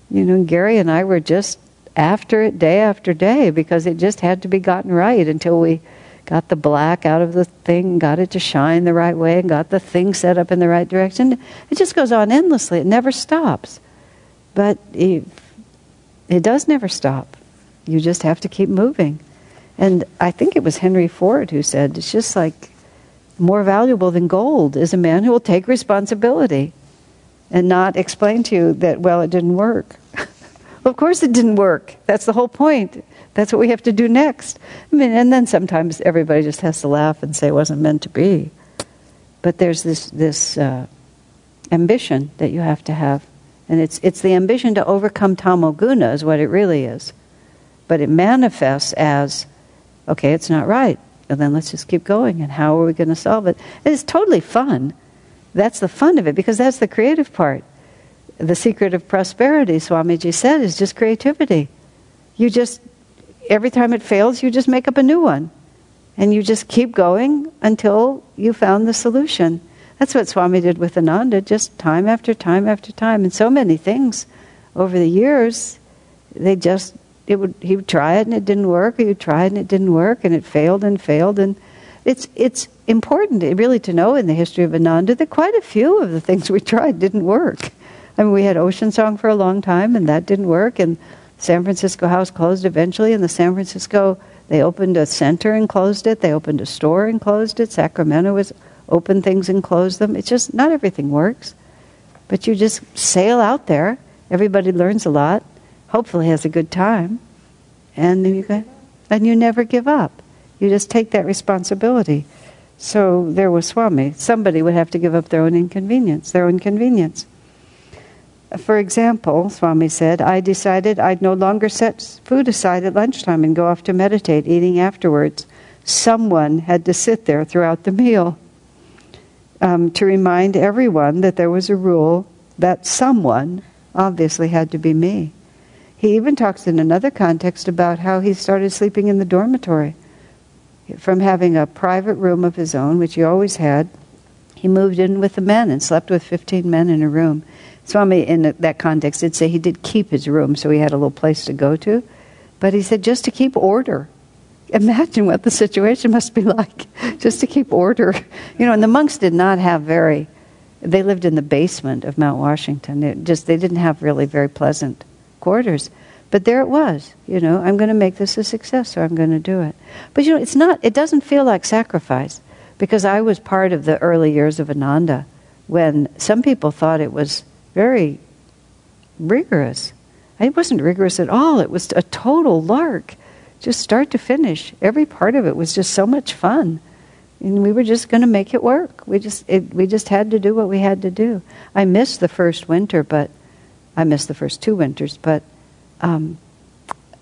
You know, Gary and I were just after it day after day because it just had to be gotten right until we got the black out of the thing, got it to shine the right way, and got the thing set up in the right direction. It just goes on endlessly. It never stops. But it, it does never stop. You just have to keep moving. And I think it was Henry Ford who said, it's just like more valuable than gold is a man who will take responsibility and not explain to you that, well, it didn't work. Of course it didn't work. That's the whole point. That's what we have to do next. I mean, and then sometimes everybody just has to laugh and say it wasn't meant to be. But there's this this uh, ambition that you have to have. And it's it's the ambition to overcome tamoguna is what it really is. But it manifests as, okay, it's not right. And then let's just keep going. And how are we going to solve it? And it's totally fun. That's the fun of it, because that's the creative part. The secret of prosperity, Swamiji said, is just creativity. You just, every time it fails, you just make up a new one. And you just keep going until you found the solution. That's what Swami did with Ananda, just time after time after time. And so many things over the years, they just, it would, he would try it and it didn't work, or he would try it and it didn't work, and it failed and failed. And it's it's important, really, to know in the history of Ananda that quite a few of the things we tried didn't work. I mean, we had Ocean Song for a long time, and that didn't work, and San Francisco House closed eventually, and the San Francisco, they opened a center and closed it, they opened a store and closed it, Sacramento was open things and closed them. It's just, not everything works. But you just sail out there, everybody learns a lot, hopefully has a good time, and then you go, and you never give up. You just take that responsibility. So there was Swami. Somebody would have to give up their own inconvenience, their own convenience. For example, Swami said, I decided I'd no longer set food aside at lunchtime and go off to meditate, eating afterwards. Someone had to sit there throughout the meal um, to remind everyone that there was a rule. That someone obviously had to be me. He even talks in another context about how he started sleeping in the dormitory. From having a private room of his own, which he always had, he moved in with the men and slept with fifteen men in a room. Swami, in that context, did say he did keep his room, so he had a little place to go to. But he said just to keep order. Imagine what the situation must be like, just to keep order. You know, and the monks did not have very, they lived in the basement of Mount Washington. It just, they didn't have really very pleasant quarters. But there it was, you know, I'm going to make this a success, so I'm going to do it. But, you know, it's not, it doesn't feel like sacrifice, because I was part of the early years of Ananda when some people thought it was very rigorous. It wasn't rigorous at all. It was a total lark, just start to finish. Every part of it was just so much fun. And we were just going to make it work. We just it, we just had to do what we had to do. I missed the first winter, but I missed the first two winters, but Um,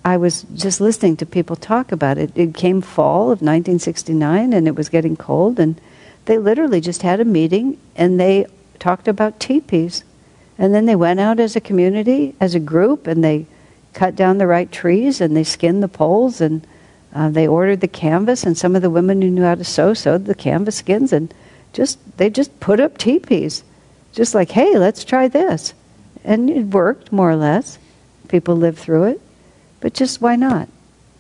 I was just listening to people talk about it. It came fall of nineteen sixty-nine, and it was getting cold, and they literally just had a meeting, and they talked about teepees. And then they went out as a community, as a group, and they cut down the right trees, and they skinned the poles, and uh, they ordered the canvas, and some of the women who knew how to sew sewed the canvas skins, and just they just put up teepees. Just like, hey, let's try this. And it worked, more or less. People live through it, but just why not?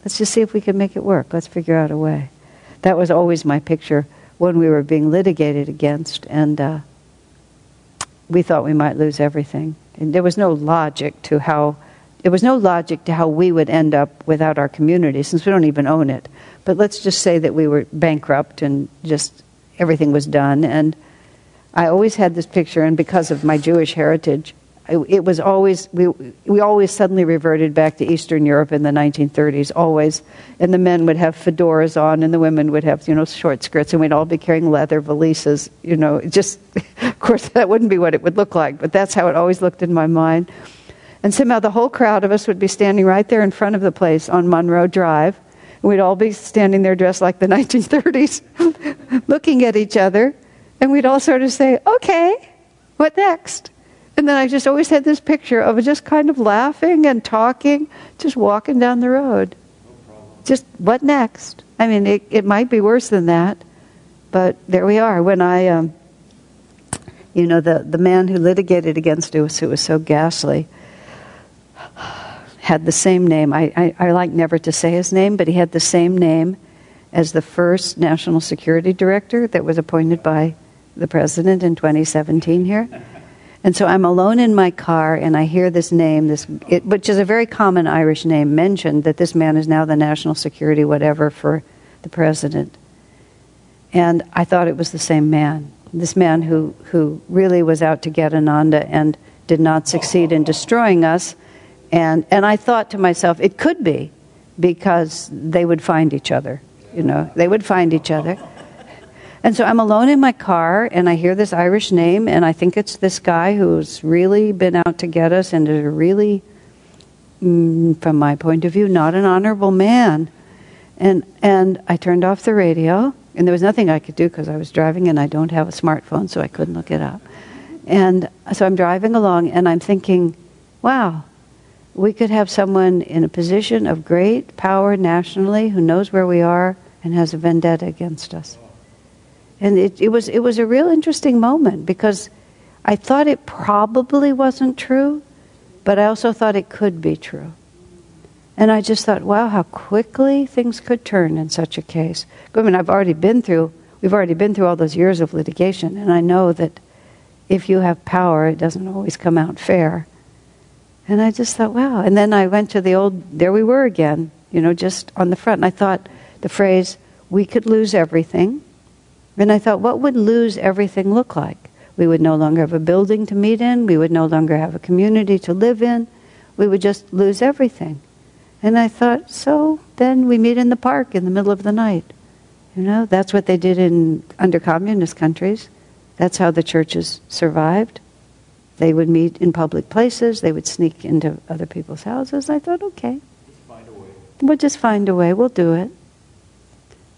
Let's just see if we can make it work. Let's figure out a way. That was always my picture when we were being litigated against, and uh, we thought we might lose everything. And there was no logic to how, there was no logic to how we would end up without our community, since we don't even own it. But let's just say that we were bankrupt and just everything was done. And I always had this picture, and because of my Jewish heritage, It was always, we we always suddenly reverted back to Eastern Europe in the nineteen thirties, always. And the men would have fedoras on and the women would have, you know, short skirts, and we'd all be carrying leather valises, you know. Just, of course, that wouldn't be what it would look like, but that's how it always looked in my mind. And somehow the whole crowd of us would be standing right there in front of the place on Monroe Drive. We'd all be standing there dressed like the nineteen thirties, looking at each other, and we'd all sort of say, okay, what next? And then I just always had this picture of just kind of laughing and talking, just walking down the road. No just, what next? I mean, it, it might be worse than that, but there we are. When I, um, you know, the, the man who litigated against us, who was so ghastly, had the same name. I, I, I like never to say his name, but he had the same name as the first national security director that was appointed by the president in twenty seventeen here. And so I'm alone in my car, and I hear this name, this it, which is a very common Irish name, mentioned, that this man is now the national security whatever for the president. And I thought it was the same man, this man who, who really was out to get Ananda and did not succeed in destroying us. And, and I thought to myself, it could be, because they would find each other, you know, they would find each other. And so I'm alone in my car, and I hear this Irish name, and I think it's this guy who's really been out to get us and is really, mm, from my point of view, not an honorable man. And and I turned off the radio, and there was nothing I could do because I was driving, and I don't have a smartphone, so I couldn't look it up. And so I'm driving along, and I'm thinking, wow, we could have someone in a position of great power nationally who knows where we are and has a vendetta against us. And it, it was it was a real interesting moment, because I thought it probably wasn't true, but I also thought it could be true. And I just thought, wow, how quickly things could turn in such a case. I mean, I've already been through, we've already been through all those years of litigation, and I know that if you have power, it doesn't always come out fair. And I just thought, wow. And then I went to the old, there we were again, you know, just on the front. And I thought the phrase, we could lose everything. And I thought, what would lose everything look like? We would no longer have a building to meet in. We would no longer have a community to live in. We would just lose everything. And I thought, so then we meet in the park in the middle of the night. You know, that's what they did in under communist countries. That's how the churches survived. They would meet in public places. They would sneak into other people's houses. I thought, okay. Just find a way. We'll just find a way. We'll do it.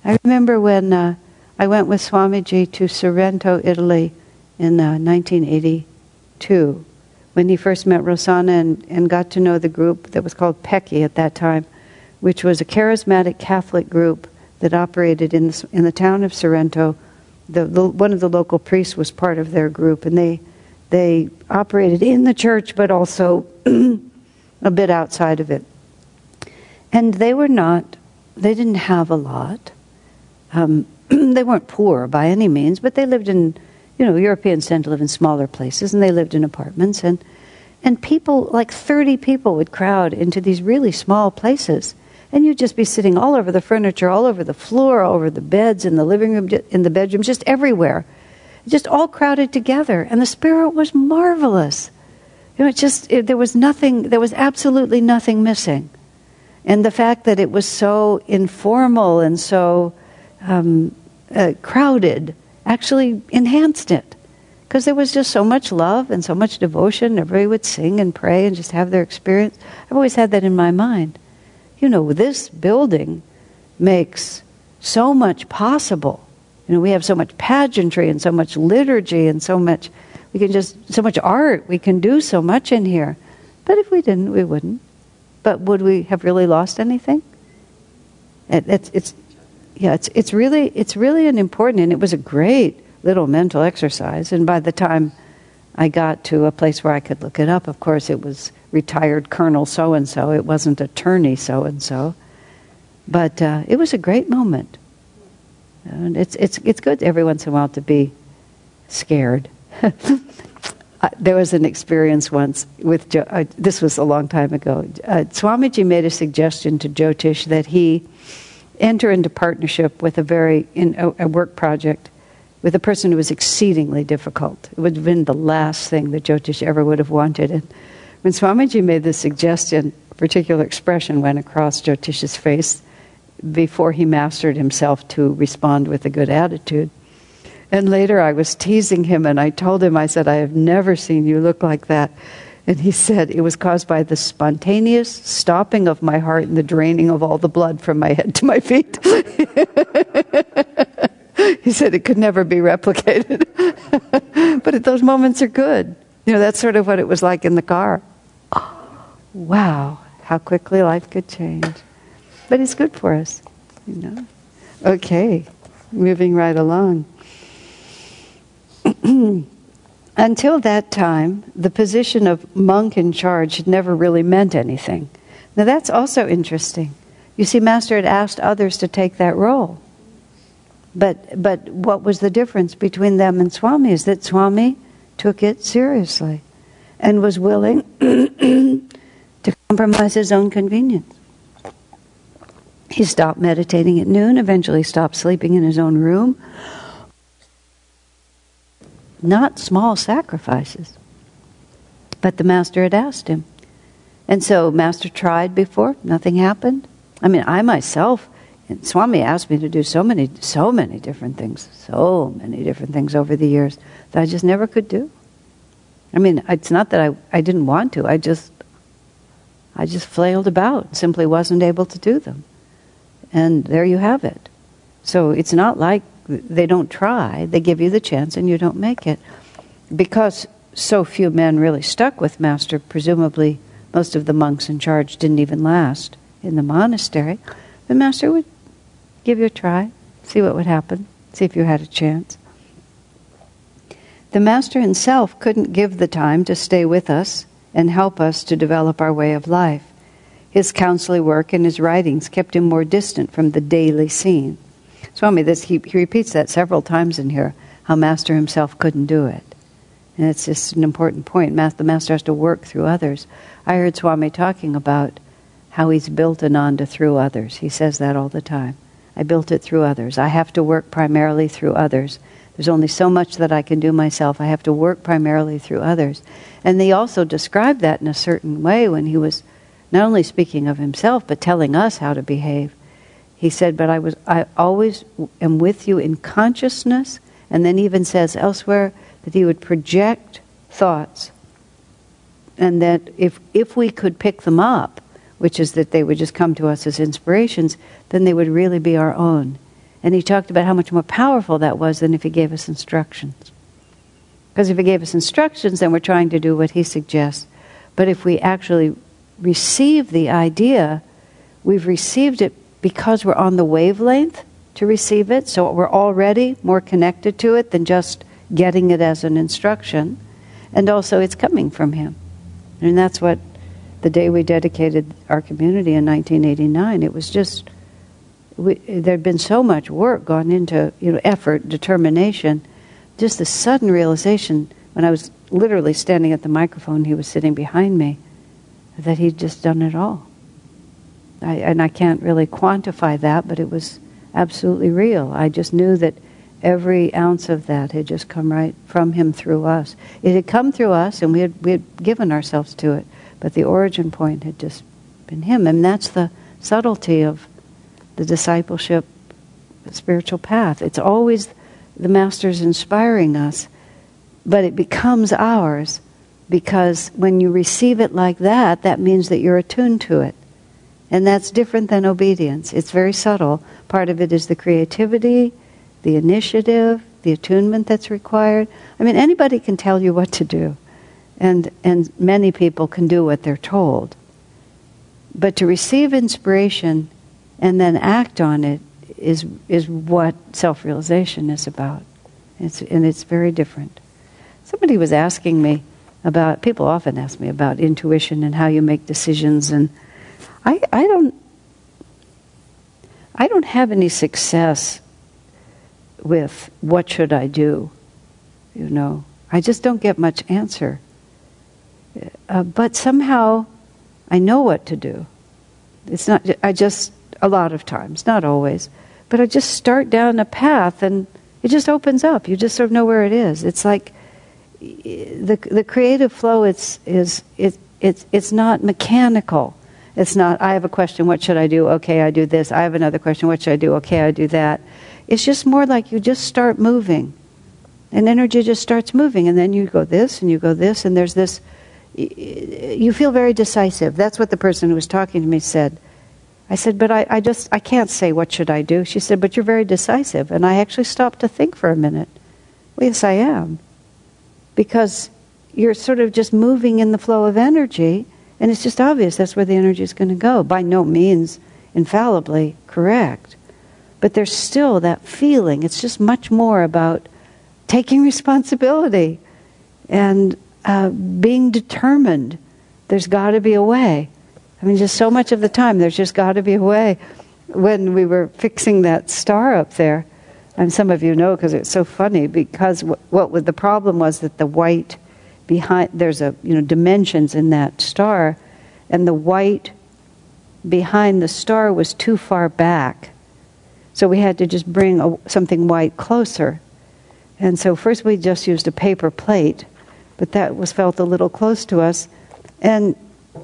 I remember when... Uh, I went with Swamiji to Sorrento, Italy in uh, nineteen eighty-two, when he first met Rosanna and, and got to know the group that was called Pecci at that time, which was a charismatic Catholic group that operated in the, in the town of Sorrento. The, the, one of the local priests was part of their group, and they they operated in the church, but also a bit outside of it. And they were not, they didn't have a lot. Um, They weren't poor by any means, but they lived in, you know, Europeans tend to live in smaller places, and they lived in apartments. And and people, like thirty people would crowd into these really small places. And you'd just be sitting all over the furniture, all over the floor, all over the beds, in the living room, in the bedroom, just everywhere. Just all crowded together. And the spirit was marvelous. You know, it just, it, there was nothing, there was absolutely nothing missing. And the fact that it was so informal and so... Um, uh, crowded actually enhanced it, because there was just so much love and so much devotion. Everybody would sing and pray and just have their experience. I've always had that in my mind. You know, this building makes so much possible. You know, we have so much pageantry and so much liturgy and so much, we can just, so much art. We can do so much in here. But if we didn't, we wouldn't. But would we have really lost anything? It, it's, it's Yeah, it's it's really it's really an important, and it was a great little mental exercise. And by the time I got to a place where I could look it up, of course, it was retired Colonel so-and-so. It wasn't attorney so-and-so. But uh, it was a great moment. And it's it's it's good every once in a while to be scared. There was an experience once with, Jo- uh, this was a long time ago. Uh, Swamiji made a suggestion to Jyotish that he enter into partnership with a very in a, a work project with a person who was exceedingly difficult. It would have been the last thing that Jyotish ever would have wanted. And when Swamiji made this suggestion, a particular expression went across Jyotish's face before he mastered himself to respond with a good attitude. And later I was teasing him, and I told him, I said, I have never seen you look like that. And he said, it was caused by the spontaneous stopping of my heart and the draining of all the blood from my head to my feet. He said it could never be replicated. But those moments are good. You know, that's sort of what it was like in the car. Oh, wow, how quickly life could change. But it's good for us, you know. Okay, moving right along. Until that time, the position of monk in charge had never really meant anything. Now that's also interesting. You see, Master had asked others to take that role. But but what was the difference between them and Swami is that Swami took it seriously and was willing to compromise his own convenience. He stopped meditating at noon, eventually stopped sleeping in his own room. Not small sacrifices. But the Master had asked him. And so Master tried before, nothing happened. I mean, I myself, and Swami asked me to do so many, so many different things, so many different things over the years that I just never could do. I mean, it's not that I, I didn't want to, I just, I just flailed about, simply wasn't able to do them. And there you have it. So it's not like they don't try, they give you the chance and you don't make it. Because so few men really stuck with Master, presumably most of the monks in charge didn't even last in the monastery. The Master would give you a try, see what would happen, see if you had a chance. The Master himself couldn't give the time to stay with us and help us to develop our way of life. His counseling work and his writings kept him more distant from the daily scene. Swami, this, he, he repeats that several times in here, how Master himself couldn't do it. And it's just an important point. The Master has to work through others. I heard Swami talking about how he's built Ananda through others. He says that all the time. I built it through others. I have to work primarily through others. There's only so much that I can do myself. I have to work primarily through others. And they also described that in a certain way when he was not only speaking of himself, but telling us how to behave. He said, but I was, I always am with you in consciousness, and then even says elsewhere that he would project thoughts, and that if if we could pick them up, which is that they would just come to us as inspirations, then they would really be our own. And he talked about how much more powerful that was than if he gave us instructions. Because if he gave us instructions, then we're trying to do what he suggests. But if we actually receive the idea, we've received it because we're on the wavelength to receive it, so we're already more connected to it than just getting it as an instruction. And also it's coming from him. And that's what the day we dedicated our community in nineteen eighty-nine, it was just, we, there'd been so much work gone into, you know, effort, determination, just the sudden realization when I was literally standing at the microphone, he was sitting behind me, that he'd just done it all. I, and I can't really quantify that, but it was absolutely real. I just knew that every ounce of that had just come right from him through us. It had come through us, and we had, we had given ourselves to it, but the origin point had just been him. And that's the subtlety of the discipleship spiritual path. It's always the Master's inspiring us, but it becomes ours because when you receive it like that, that means that you're attuned to it. And that's different than obedience. It's very subtle. Part of it is the creativity, the initiative, the attunement that's required. I mean, anybody can tell you what to do. And and many people can do what they're told. But to receive inspiration and then act on it is is what self-realization is about. It's, and it's very different. Somebody was asking me about, people often ask me about intuition and how you make decisions, and I, I don't I don't have any success with what should I do, you know. I just don't get much answer. Uh, but somehow I know what to do. It's not, I just, a lot of times, not always, but I just start down a path and it just opens up. You just sort of know where it is. It's like the the creative flow. It's is it it's it's not mechanical. It's not, I have a question, what should I do? Okay, I do this. I have another question, what should I do? Okay, I do that. It's just more like you just start moving. And energy just starts moving. And then you go this, and you go this, and there's this. You feel very decisive. That's what the person who was talking to me said. I said, but I, I just, I can't say what should I do. She said, but you're very decisive. And I actually stopped to think for a minute. Well, yes, I am. Because you're sort of just moving in the flow of energy. And it's just obvious that's where the energy is going to go. By no means infallibly correct. But there's still that feeling. It's just much more about taking responsibility and uh, being determined. There's got to be a way. I mean, just so much of the time, there's just got to be a way. When we were fixing that star up there, and some of you know because it's so funny, because w- what was the problem was that the white... behind, there's a, you know, dimensions in that star, and the white behind the star was too far back. So we had to just bring a, something white closer. And so first we just used a paper plate, but that was felt a little close to us. And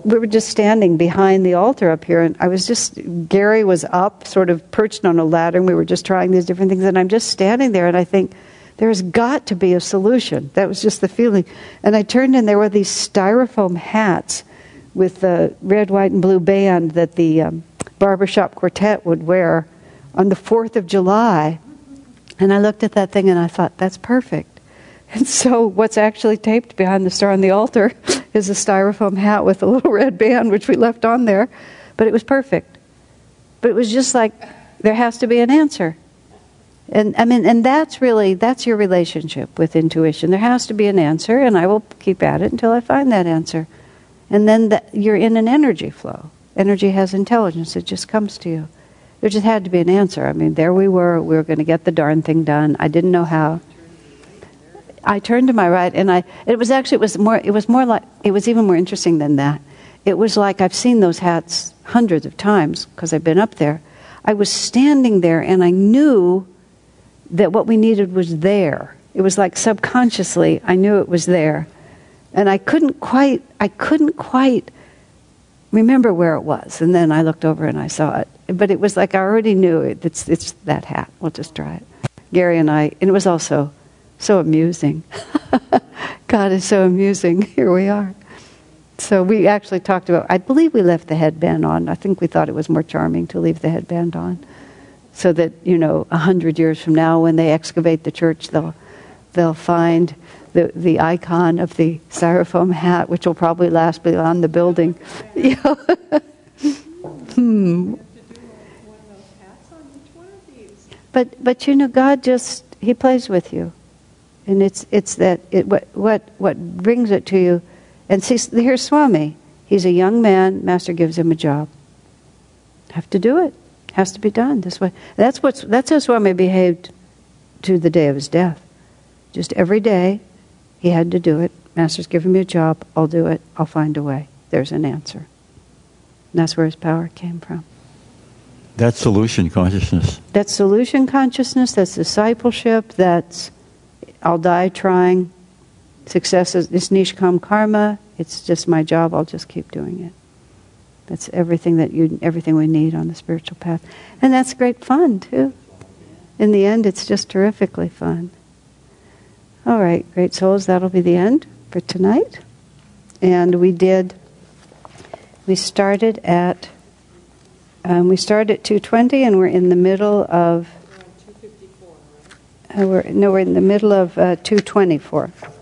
we were just standing behind the altar up here, and I was just, Gary was up, sort of perched on a ladder, and we were just trying these different things, and I'm just standing there, and I think, there's got to be a solution. That was just the feeling. And I turned and there were these styrofoam hats with the red, white, and blue band that the um, barbershop quartet would wear on the fourth of July. And I looked at that thing and I thought, that's perfect. And so what's actually taped behind the star on the altar is a styrofoam hat with a little red band, which we left on there. But it was perfect. But it was just like, there has to be an answer. And I mean, and that's really, that's your relationship with intuition. There has to be an answer, and I will keep at it until I find that answer. And then the, you're in an energy flow. Energy has intelligence. It just comes to you. There just had to be an answer. I mean, there we were. We were going to get the darn thing done. I didn't know how. I turned to my right, and I, it was actually, it was more, it was more like, it was even more interesting than that. It was like I've seen those hats hundreds of times because I've been up there. I was standing there, and I knew that what we needed was there. It was like subconsciously, I knew it was there. And I couldn't quite, I couldn't quite remember where it was. And then I looked over and I saw it. But it was like I already knew it. It's, it's that hat. We'll just try it. Gary and I, and it was also so amusing. God is so amusing. Here we are. So we actually talked about, I believe we left the headband on. I think we thought it was more charming to leave the headband on. So that, you know, a hundred years from now, when they excavate the church, they'll they'll find the the icon of the styrofoam hat, which will probably last beyond the building. You know? hmm. But but you know, God just He plays with you, and it's it's that it what what what brings it to you. And see, here's Swami. He's a young man. Master gives him a job. Have to do it. Has to be done this way. That's what's. That's how Swami behaved to the day of his death. Just every day, he had to do it. Master's giving me a job. I'll do it. I'll find a way. There's an answer. And that's where his power came from. That's solution consciousness. That's solution consciousness. That's discipleship. That's I'll die trying. Success is this nishkam karma. It's just my job. I'll just keep doing it. That's everything that you, everything we need on the spiritual path. And that's great fun, too. In the end, it's just terrifically fun. All right, great souls, that'll be the end for tonight. And we did, we started at, um, we started at two twenty, and we're in the middle of, uh, we're, no, we're in the middle of uh, two twenty-four.